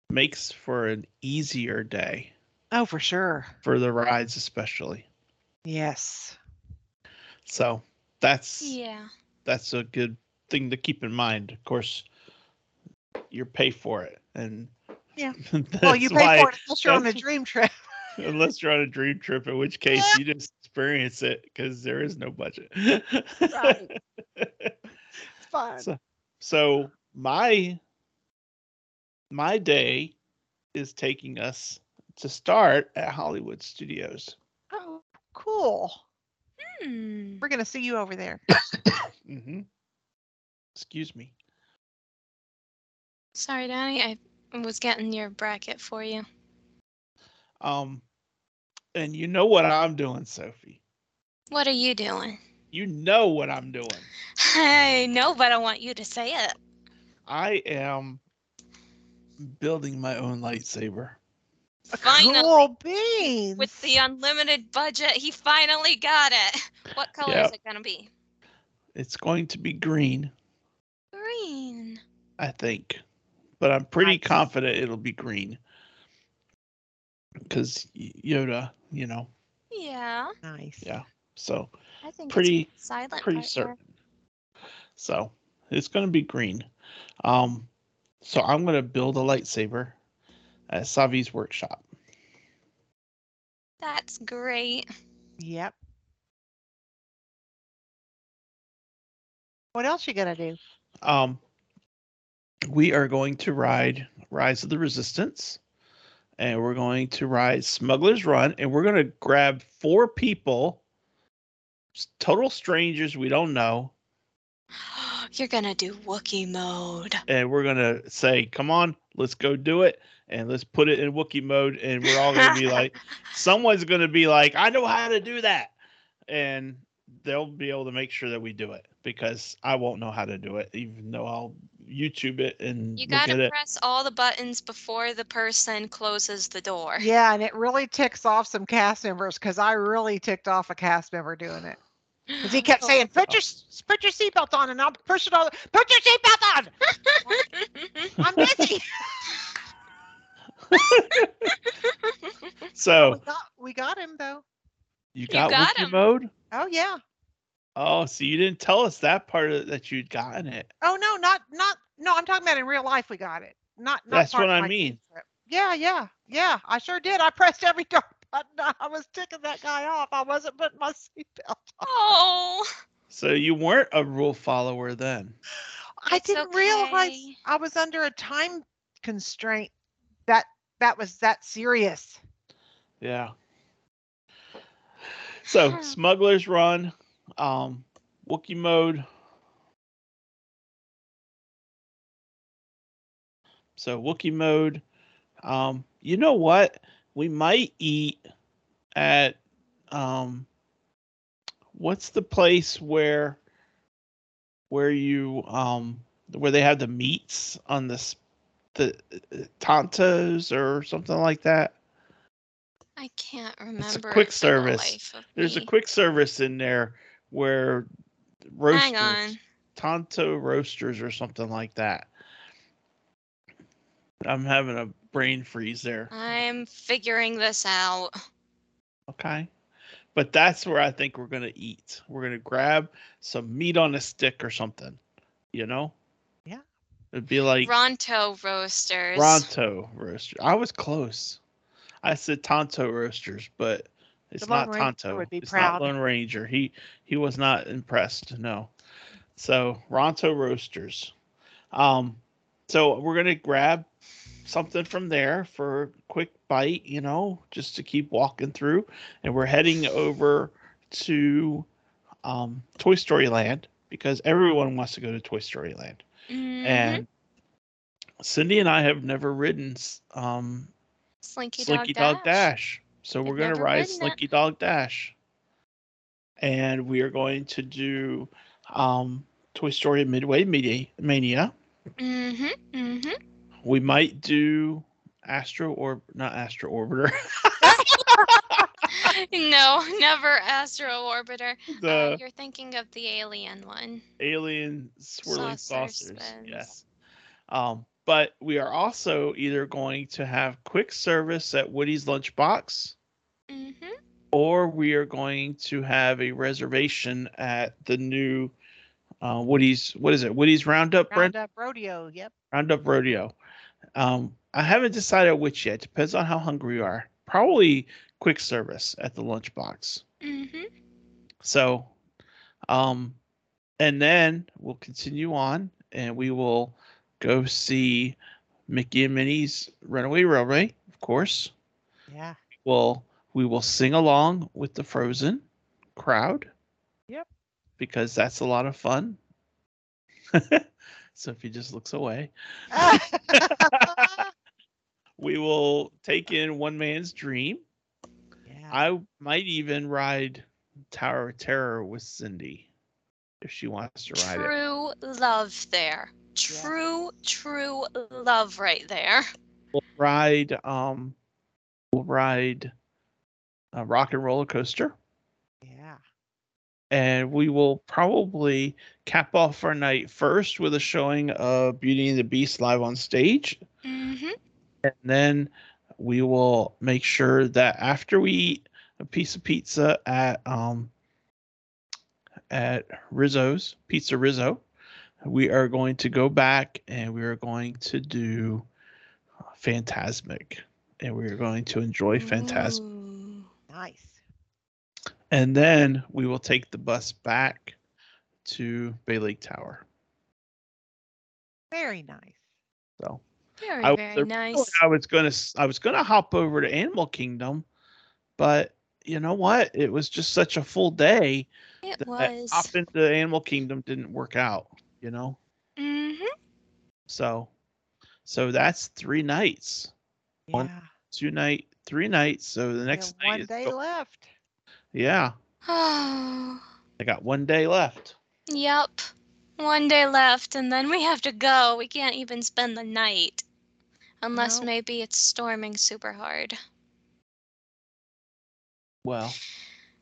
makes for an easier day. Oh, for sure. For the rides, especially. Yes. So that's a good thing to keep in mind. Of course, you pay for it, and you pay for it unless you're on a dream trip. Unless you're on a dream trip, in which case you just experience it because there is no budget. Right. Fun. So my day is taking us to start at Hollywood Studios. Oh, cool. We're going to see you over there. Mm-hmm. Excuse me. Sorry, Donnie. I was getting your bracket for you. And you know what I'm doing, Sophie. What are you doing? You know what I'm doing. I know, but I want you to say it. I am building my own lightsaber. Finally, cool beans. With the unlimited budget, he finally got it. What color is it going to be? It's going to be green. Green. I think. But I'm pretty confident it'll be green. Because Yoda, Yeah. Nice. Yeah. So I think pretty certain. There. So it's going to be green. So I'm going to build a lightsaber at Savi's workshop. That's great. Yep. What else you going to do? We are going to ride Rise of the Resistance, and we're going to ride Smuggler's Run, and we're going to grab 4 people, total strangers we don't know. You're going to do Wookiee mode. And we're going to say, come on, let's go do it. And let's put it in Wookiee mode. And we're all going to be like, someone's going to be like, I know how to do that. And they'll be able to make sure that we do it because I won't know how to do it, even though I'll YouTube it. And you got to press all the buttons before the person closes the door. Yeah. And it really ticks off some cast members because I really ticked off a cast member doing it. Because he kept saying, put your seatbelt on, and I'll push it all. Put your seatbelt on. I'm busy. So we got him, though. You got Wookiee mode? Oh, yeah. Oh, so you didn't tell us that part of it, that you'd gotten it. Oh, no, no, I'm talking about in real life we got it. Not that's what I mean. Trip. Yeah, I sure did. I pressed every door. I was ticking that guy off. I wasn't putting my seatbelt on. Oh. So you weren't a rule follower then. I didn't realize I was under a time constraint. That was that serious. Yeah. So Smuggler's Run, Wookiee mode, So Wookiee mode. You know what? We might eat at what's the place where you where they have the meats on the Tontos or something like that? I can't remember. It's a quick service. There's a quick service in there where roasters, hang on. Tonto roasters or something like that. I'm having a brain freeze there. I'm figuring this out. Okay. But that's where I think we're going to eat. We're going to grab some meat on a stick or something, you know? Yeah. It'd be like Ronto roasters. Ronto roaster. I was close. I said Tonto roasters, but it's not Tonto. Would be it's proud. Not Lone Ranger. He was not impressed. No. So Ronto roasters. So we're going to grab something from there for a quick bite, you know, just to keep walking through. And we're heading over to Toy Story Land because everyone wants to go to Toy Story Land. Mm-hmm. And Cindy and I have never ridden Slinky Dog Dash. So we're going to ride Slinky Dog Dash. And we are going to do Toy Story Midway Mania. Mm-hmm, mm-hmm. We might do Astro Orbiter. No, never Astro Orbiter. You're thinking of the alien one. Alien swirling saucers. Yes. But we are also either going to have quick service at Woody's Lunchbox, mm-hmm. or we are going to have a reservation at the new Woody's. What is it? Woody's Roundup Rodeo. Yep. Roundup Rodeo. I haven't decided which yet. Depends on how hungry you are. Probably quick service at the Lunchbox. Mm-hmm. So, and then we'll continue on, and we will go see Mickey and Minnie's Runaway Railway, of course. Yeah. Well, we will sing along with the Frozen crowd. Yep. Because that's a lot of fun. So if he just looks away. We will take in One Man's Dream. Yeah. I might even ride Tower of Terror with Cindy if she wants to ride it. True love there. True love right there. We'll ride a Rock and Roller Coaster. Yeah. And we will probably cap off our night first with a showing of Beauty and the Beast live on stage. Mm-hmm. And then we will make sure that after we eat a piece of pizza at Rizzo's, Pizza Rizzo, we are going to go back and we are going to do Fantasmic. And we are going to enjoy Fantasmic. Ooh, nice. And then we will take the bus back to Bay Lake Tower. Very nice. So very nice. I was gonna hop over to Animal Kingdom, but you know what? It was just such a full day. It was. Hopping to Animal Kingdom didn't work out, you know. Mm-hmm. So that's 3 nights. Yeah. 1, 2 nights, 3 nights. So the next night one is day left. Yeah. Oh. I got 1 day left. Yep. 1 day left, and then we have to go. We can't even spend the night. Unless maybe it's storming super hard. Well,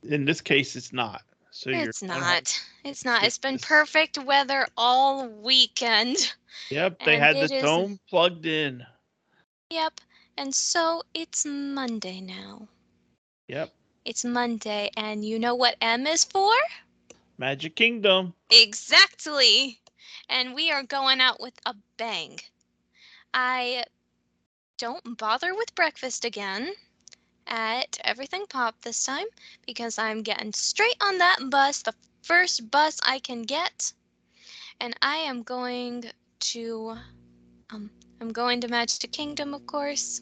in this case, it's not. So It's not. It's been perfect weather all weekend. Yep, they had the dome plugged in. Yep, and so it's Monday now. Yep. It's Monday, and you know what M is for? Magic Kingdom. Exactly. And we are going out with a bang. I don't bother with breakfast again at Everything Pop this time because I'm getting straight on that bus, the first bus I can get. And I am going to Magic Kingdom, of course.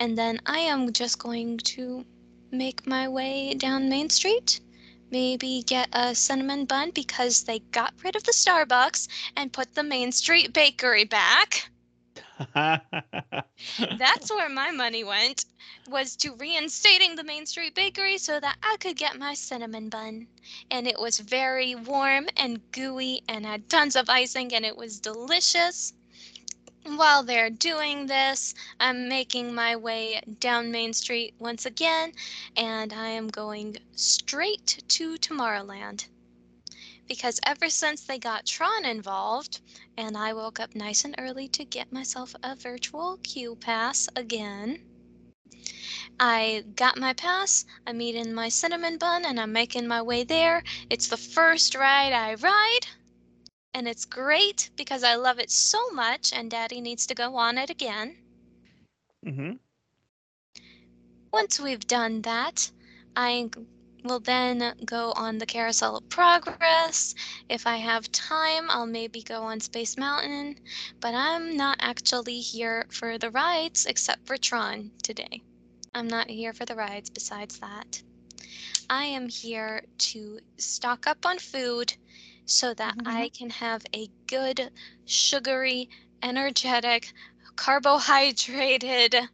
And then I am just going to make my way down Main Street, maybe get a cinnamon bun because they got rid of the Starbucks and put the Main Street Bakery back. That's where my money went, was to reinstating the Main Street Bakery so that I could get my cinnamon bun. And it was very warm and gooey and had tons of icing, and it was delicious. While they're doing this, I'm making my way down Main Street once again, and I am going straight to Tomorrowland. Because ever since they got Tron involved, and I woke up nice and early to get myself a virtual queue pass again, I got my pass, I'm eating my cinnamon bun, and I'm making my way there. It's the first ride I ride. And it's great because I love it so much, and Daddy needs to go on it again. Mm-hmm. Once we've done that, I will then go on the Carousel of Progress. If I have time, I'll maybe go on Space Mountain, but I'm not actually here for the rides except for Tron today. I'm not here for the rides besides that. I am here to stock up on food so that I can have a good, sugary, energetic, carbohydrated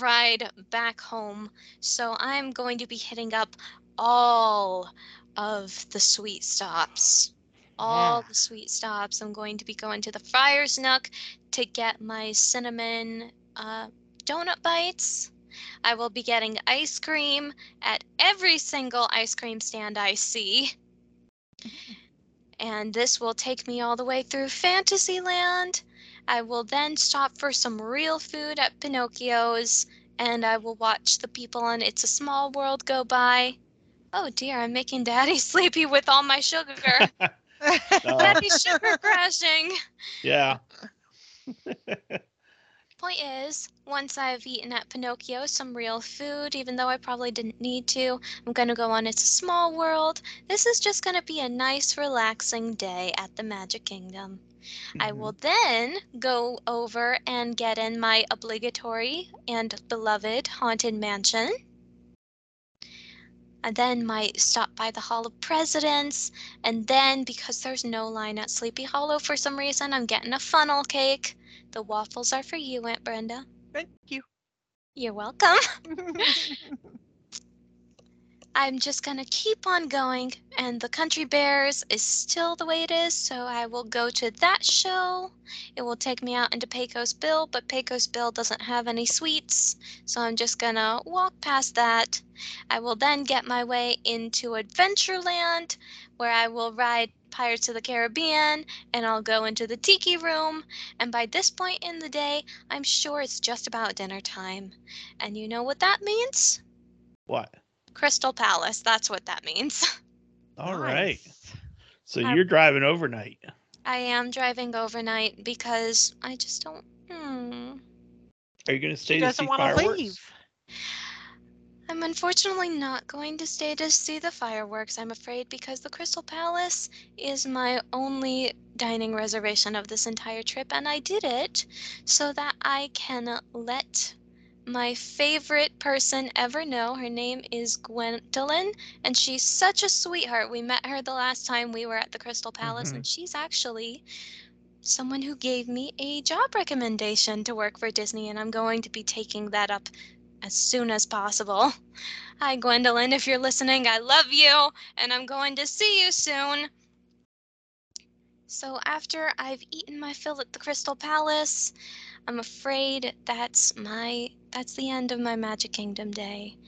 ride back home. So I'm going to be hitting up all of the sweet stops. The sweet stops. I'm going to be going to the Friar's Nook to get my cinnamon donut bites. I will be getting ice cream at every single ice cream stand I see. And this will take me all the way through Fantasyland. I will then stop for some real food at Pinocchio's, and I will watch the people on It's a Small World go by. Oh dear, I'm making Daddy sleepy with all my sugar. Daddy's sugar crashing. Yeah. Point is, once I've eaten at Pinocchio some real food, even though I probably didn't need to, I'm going to go on It's a Small World. This is just going to be a nice, relaxing day at the Magic Kingdom. Mm-hmm. I will then go over and get in my obligatory and beloved Haunted Mansion. And then might stop by the Hall of Presidents. And then, because there's no line at Sleepy Hollow for some reason, I'm getting a funnel cake. The waffles are for you, Aunt Brenda. Thank you. You're welcome. I'm just going to keep on going, and the Country Bears is still the way it is, so I will go to that show. It will take me out into Pecos Bill, but Pecos Bill doesn't have any sweets, so I'm just going to walk past that. I will then get my way into Adventureland, where I will ride Pirates of the Caribbean, and I'll go into the Tiki Room, and by this point in the day, I'm sure it's just about dinner time. And you know what that means? What? Crystal Palace. That's what that means. All right. So you're driving overnight. I am driving overnight because I just don't. Are you going to stay to see fireworks? Leave. I'm unfortunately not going to stay to see the fireworks, I'm afraid, because the Crystal Palace is my only dining reservation of this entire trip, and I did it so that I can let my favorite person ever know. Her name is Gwendolyn, and she's such a sweetheart. We met her the last time we were at the Crystal Palace, and she's actually someone who gave me a job recommendation to work for Disney, and I'm going to be taking that up as soon as possible. Hi, Gwendolyn, if you're listening, I love you, and I'm going to see you soon. So after I've eaten my fill at the Crystal Palace, I'm afraid that's the end of my Magic Kingdom day.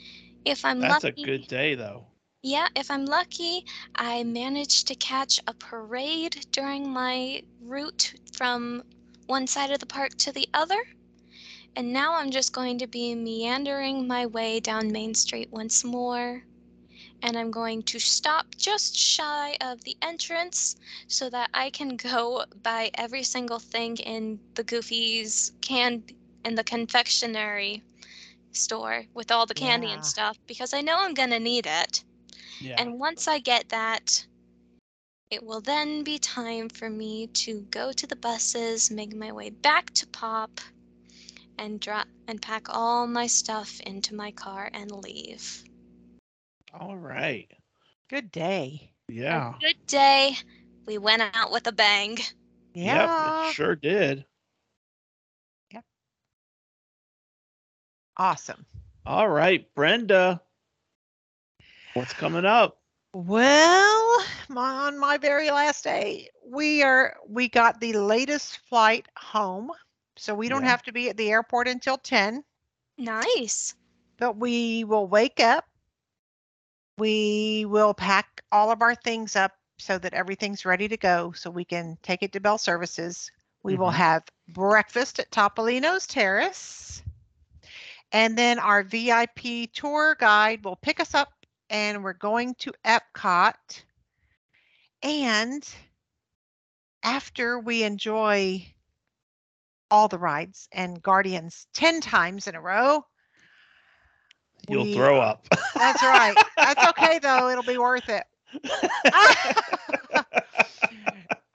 If I'm lucky, that's a good day, though. Yeah, if I'm lucky, I managed to catch a parade during my route from one side of the park to the other. And now I'm just going to be meandering my way down Main Street once more. And I'm going to stop just shy of the entrance so that I can go buy every single thing in the Goofy's candy and the confectionery store with all the candy and stuff, because I know I'm going to need it. Yeah. And once I get that, it will then be time for me to go to the buses, make my way back to Pop, and pack all my stuff into my car and leave. All right. Good day. Yeah. A good day. We went out with a bang. Yeah. Yep, it sure did. Awesome. All right, Brenda, what's coming up? Well, on my very last day, we got the latest flight home, so we don't have to be at the airport until 10. Nice. But we will wake up. We will pack all of our things up so that everything's ready to go, so we can take it to Bell Services. We will have breakfast at Topolino's Terrace. And then our VIP tour guide will pick us up, and we're going to Epcot. And after we enjoy all the rides and Guardians 10 times in a row, you'll throw up. That's right. That's okay, though. It'll be worth it.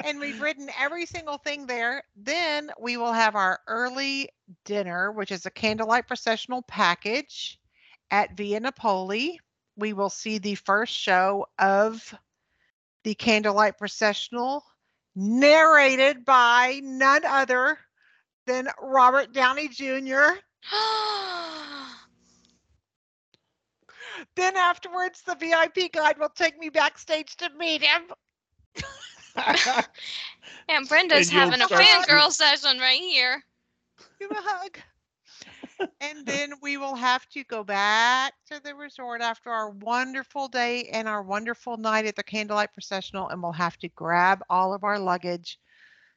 And we've ridden every single thing there. Then we will have our early dinner, which is a candlelight processional package at Via Napoli. We will see the first show of the candlelight processional, narrated by none other than Robert Downey Jr. Then afterwards, the VIP guide will take me backstage to meet him. And Brenda's having a fangirl session right here. Give a hug. And then we will have to go back to the resort after our wonderful day and our wonderful night at the Candlelight Processional, and we'll have to grab all of our luggage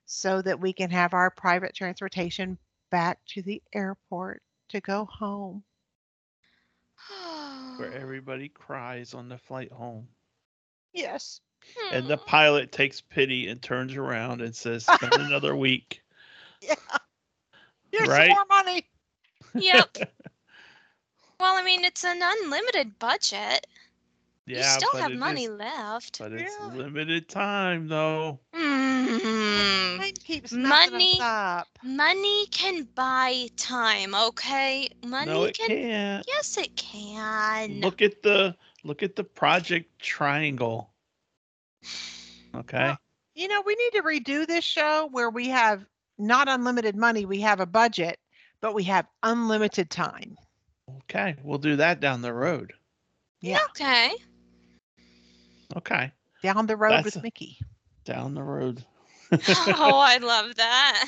so that we can have our private transportation back to the airport to go home. Where everybody cries on the flight home. Yes. And the pilot takes pity and turns around and says, spend another week. Yeah. Here's some more money. Yep. Well, I mean, it's an unlimited budget. Yeah, you still have money left. But it's limited time, though. Money can buy time, okay? No, it can't. Yes, it can. Look at the Project Triangle. Okay. Well, you know, we need to redo this show where we have not unlimited money. We have a budget, but we have unlimited time. Okay. We'll do that down the road. Yeah. Okay. Okay. Down the road with Mickey. Down the road. Oh, I love that.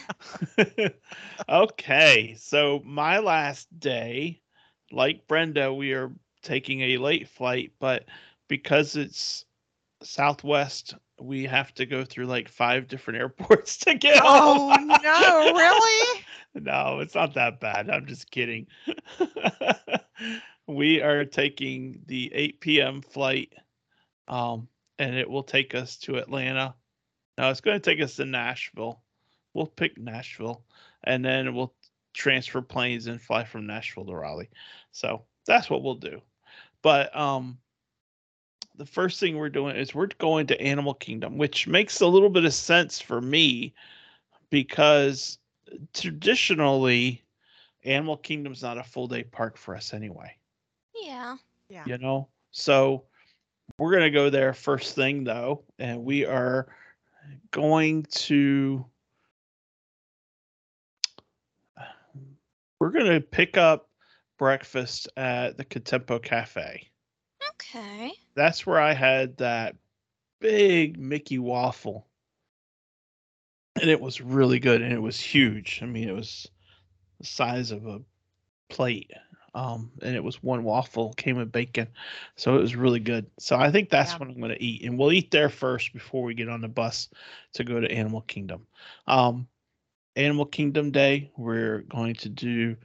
Okay. So my last day, like Brenda, we are taking a late flight, but because it's Southwest, we have to go through like 5 different airports to get home. Oh, no, really? No, it's not that bad. I'm just kidding. We are taking the 8 p.m. flight, and it will take us to Atlanta. No, it's going to take us to Nashville. We'll pick Nashville, and then we'll transfer planes and fly from Nashville to Raleigh. So that's what we'll do. But the first thing we're doing is we're going to Animal Kingdom, which makes a little bit of sense for me because traditionally Animal Kingdom's not a full day park for us anyway. Yeah. Yeah. You know, so we're going to go there first thing though. And we are going to, pick up breakfast at the Contempo Cafe. Okay. That's where I had that big Mickey waffle. And it was really good. And it was huge. I mean, it was the size of a plate. And it was one waffle, came with bacon. So it was really good. So I think that's what I'm going to eat. And we'll eat there first before we get on the bus to go to Animal Kingdom. Animal Kingdom Day, we're going to do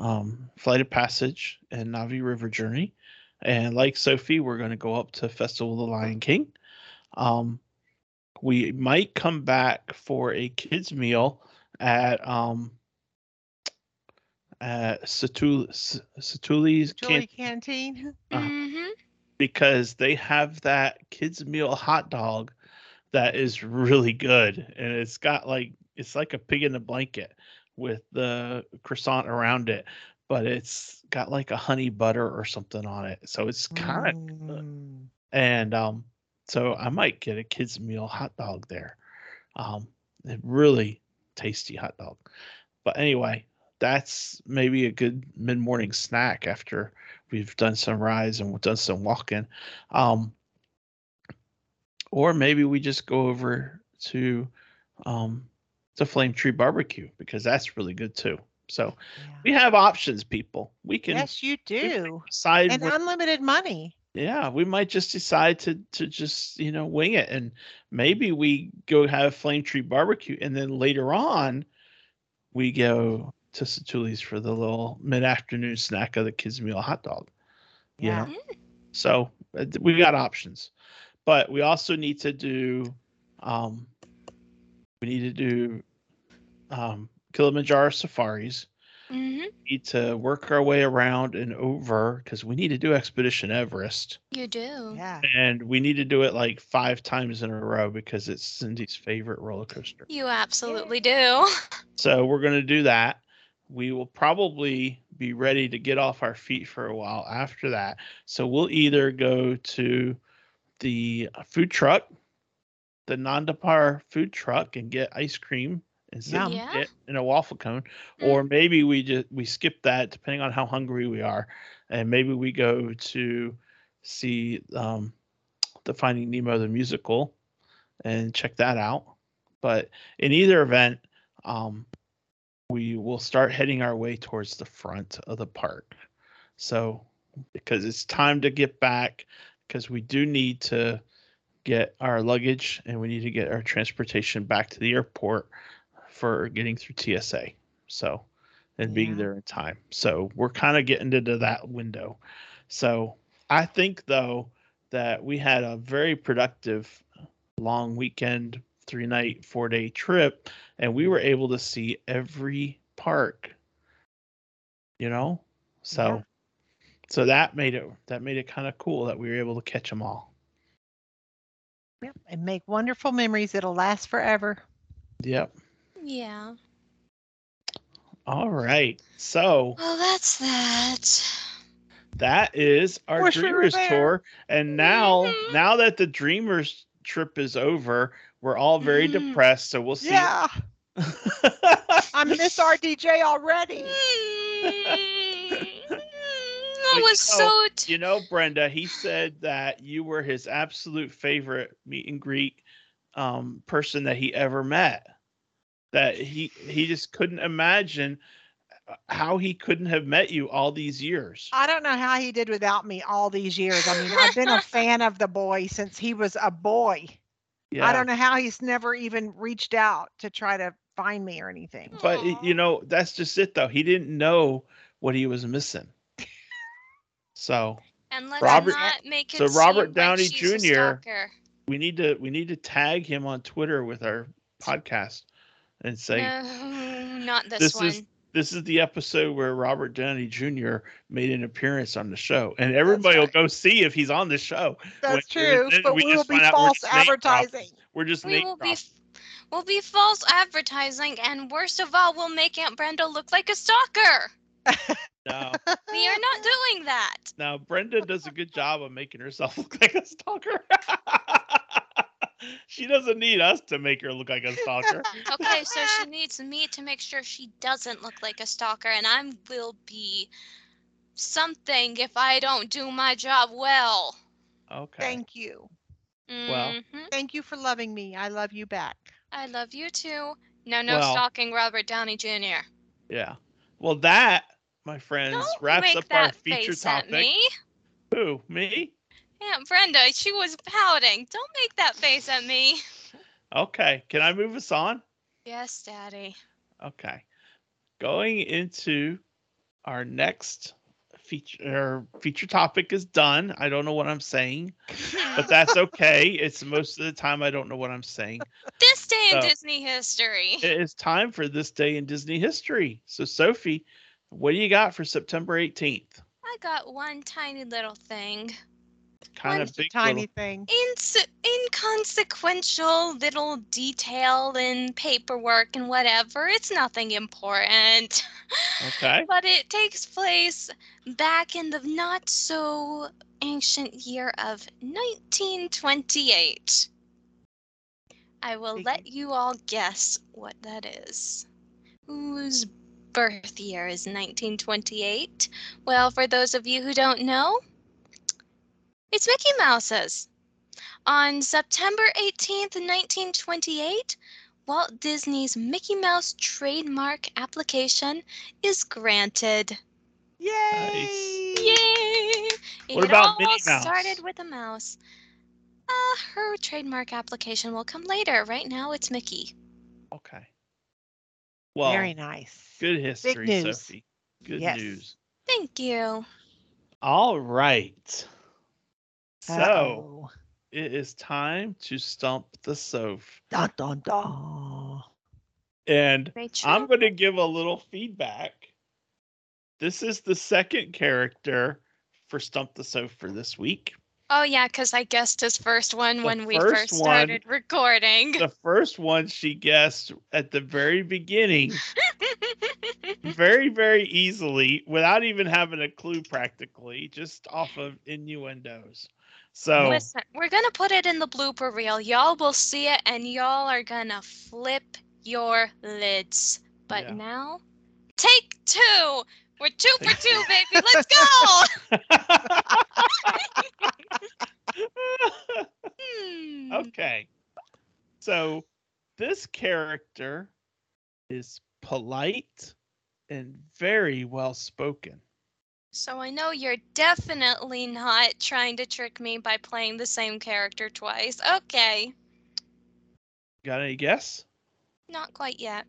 Flight of Passage and Navi River Journey. And like Sophie, we're going to go up to Festival of the Lion King. We might come back for a kids' meal at Satuli's Canteen. Because they have that kids' meal hot dog that is really good. And it's got it's like a pig in a blanket with the croissant around it. But it's got like a honey butter or something on it. So it's kind of good. And so I might get a kids' meal hot dog there. A really tasty hot dog. But anyway, that's maybe a good mid-morning snack after we've done some rides and we've done some walking. Or maybe we just go over to Flame Tree Barbecue, because that's really good too. So we have options, people. We can. Yes, you do. And unlimited money. Yeah, we might just decide to just, you know, wing it. And maybe we go have Flame Tree Barbecue, and then later on we go to Satuli's for the little mid-afternoon snack of the kids' meal hot dog. Yeah. You know? So we got options. But we also need to do Kilimanjaro safaris. Mm-hmm. We need to work our way around and over, because we need to do Expedition Everest. You do. Yeah. And we need to do it like 5 times in a row, because it's Cindy's favorite roller coaster. You absolutely do. So we're going to do that. We will probably be ready to get off our feet for a while after that. So we'll either go to the food truck, the Nandapar food truck, and get ice cream and sit in a waffle cone, or maybe we skip that depending on how hungry we are, and maybe we go to see the Finding Nemo the musical and check that out. But in either event, we will start heading our way towards the front of the park. So because it's time to get back, because we do need to get our luggage and we need to get our transportation back to the airport for getting through TSA. So, and being there in time. So we're kind of getting into that window. So I think though that we had a very productive long weekend, 3-night, 4-day trip, and we were able to see every park, you know? So, so that made it kind of cool that we were able to catch them all. Yeah, and make wonderful memories that'll last forever. Yep. Yeah. All right. So. Well, that's that. That is our Dreamers Tour, and now that the Dreamers trip is over, we're all very depressed. So we'll see. Yeah. I miss our DJ already. Like, was so you know, Brenda, he said that you were his absolute favorite meet and greet person that he ever met, that he just couldn't imagine how he couldn't have met you all these years. I don't know how he did without me all these years. I mean, I've been a fan of the boy since he was a boy. Yeah. I don't know how he's never even reached out to try to find me or anything. But you know, that's just it though. He didn't know what he was missing. So, and let's not make it so Robert Downey Jr., we need to tag him on Twitter with our podcast and say, no, not this one. This is the episode where Robert Downey Jr. made an appearance on the show, and everybody will go see if he's on the show. That's true, but we will be false advertising. We'll be false advertising, and worst of all, we'll make Aunt Brenda look like a stalker. No. We are not doing that. Now, Brenda does a good job of making herself look like a stalker. She doesn't need us to make her look like a stalker. Okay, so she needs me to make sure she doesn't look like a stalker, and I will be something if I don't do my job well. Okay. Thank you. Mm-hmm. Well, thank you for loving me. I love you back. I love you too. No, stalking Robert Downey Jr. Yeah. Well, that... my friends, don't wraps up our feature topic. Me. Who, me? Aunt Brenda, she was pouting. Don't make that face at me. Okay, can I move us on? Yes, Daddy. Okay, going into our next feature. Our feature topic is done. I don't know what I'm saying, but that's okay. It's most of the time I don't know what I'm saying. This day in Disney history. It is time for this day in Disney history. So, Sophie, what do you got for September 18th? I got one tiny little thing. Kind of big tiny little thing. Inconsequential little detail in paperwork and whatever. It's nothing important. Okay. But it takes place back in the not so ancient year of 1928. I will let you all guess what that is. Whose birth year is 1928. Well, for those of you who don't know, it's Mickey Mouse's. On September 18th, 1928, Walt Disney's Mickey Mouse trademark application is granted. Yay! Nice. Yay! What about Minnie Mouse? It all started with a mouse. Her trademark application will come later. Right now, it's Mickey. Okay. Well, very nice. Good history, Sophie. Good news. Thank you. All right. So it is time to stump the Soph. Dun, dun, dun. And Rachel? I'm going to give a little feedback. This is the second character for Stump the Soph for this week. Oh, yeah, because I guessed his first one when we first started recording. The first one she guessed at the very beginning. Very, very easily, without even having a clue practically, just off of innuendos. So listen, we're going to put it in the blooper reel. Y'all will see it, and y'all are going to flip your lids. But now, take two! We're 2 for 2, baby. Let's go. Okay. So this character is polite and very well spoken. So I know you're definitely not trying to trick me by playing the same character twice. Okay. Got any guess? Not quite yet.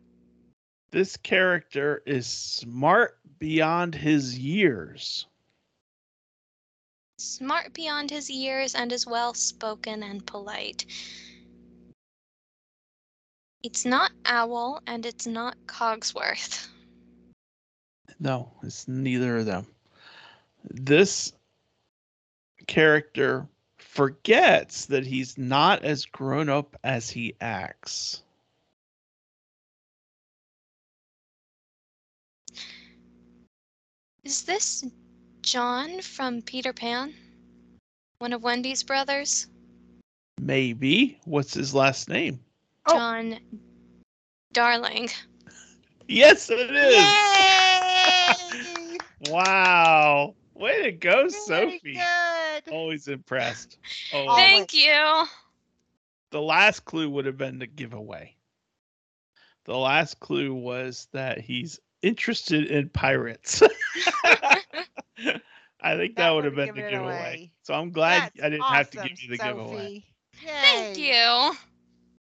This character is smart beyond his years. Smart beyond his years and is well-spoken and polite. It's not Owl and it's not Cogsworth. No, it's neither of them. This character forgets that he's not as grown up as he acts. Is this John from Peter Pan? One of Wendy's brothers? Maybe. What's his last name? John Darling. Yes, it is. Yay! Wow. Way to go, really Sophie. Good. Always impressed. Always. Thank you. The last clue would have been the giveaway. The last clue was that he's interested in pirates. I think that would have been the giveaway. So I'm glad I didn't have to give you the giveaway. Thank you.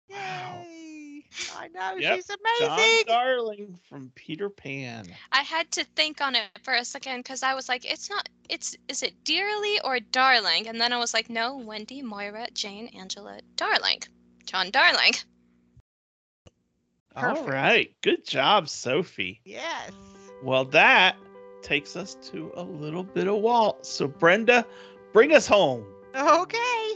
Yay. I know, she's amazing. John Darling from Peter Pan. I had to think on it for a second because I was like, is it Dearly or Darling? And then I was like, no, Wendy, Moira, Jane, Angela, Darling. John Darling. Perfect. All right. Good job, Sophie. Yes. Well, that takes us to a little bit of Walt. So, Brenda, bring us home. Okay.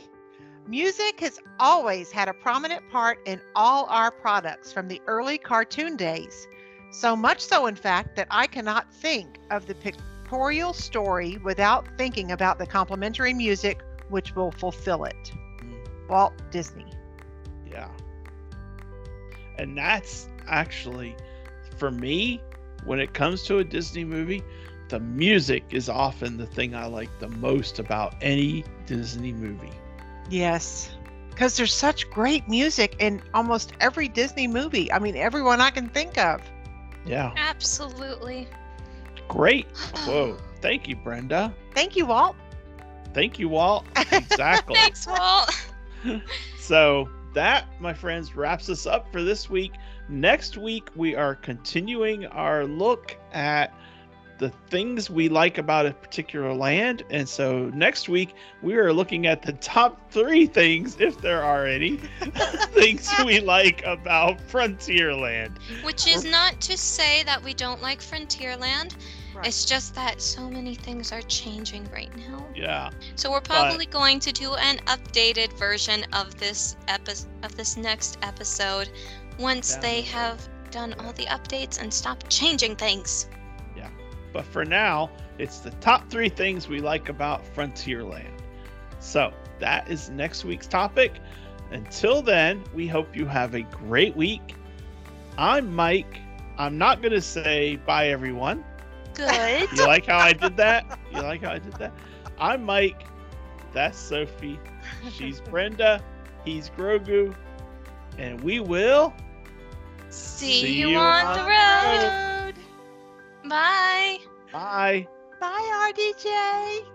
Music has always had a prominent part in all our products from the early cartoon days. So much so, in fact, that I cannot think of the pictorial story without thinking about the complementary music which will fulfill it. Walt Disney. Yeah. And that's actually, for me, when it comes to a Disney movie, the music is often the thing I like the most about any Disney movie. Yes, because there's such great music in almost every Disney movie. I mean, everyone I can think of. Yeah. Absolutely. Great. Whoa. Thank you, Brenda. Thank you, Walt. Thank you, Walt. Exactly. Thanks, Walt. So that, my friends, wraps us up for this week. Next week, we are continuing our look at the things we like about a particular land. And so next week, we are looking at the top 3 things, if there are any, things we like about Frontierland. Which is not to say that we don't like Frontierland. Right. It's just that so many things are changing right now. Yeah. So we're probably going to do an updated version of this next episode once they have done all the updates and stopped changing things. Yeah. But for now, it's the top 3 things we like about Frontierland. So that is next week's topic. Until then, we hope you have a great week. I'm Mike. I'm not going to say bye, everyone. Good. You like how I did that? I'm Mike. That's Sophie. She's Brenda. He's Grogu. And we will see you on the road. Bye. Bye, RDJ.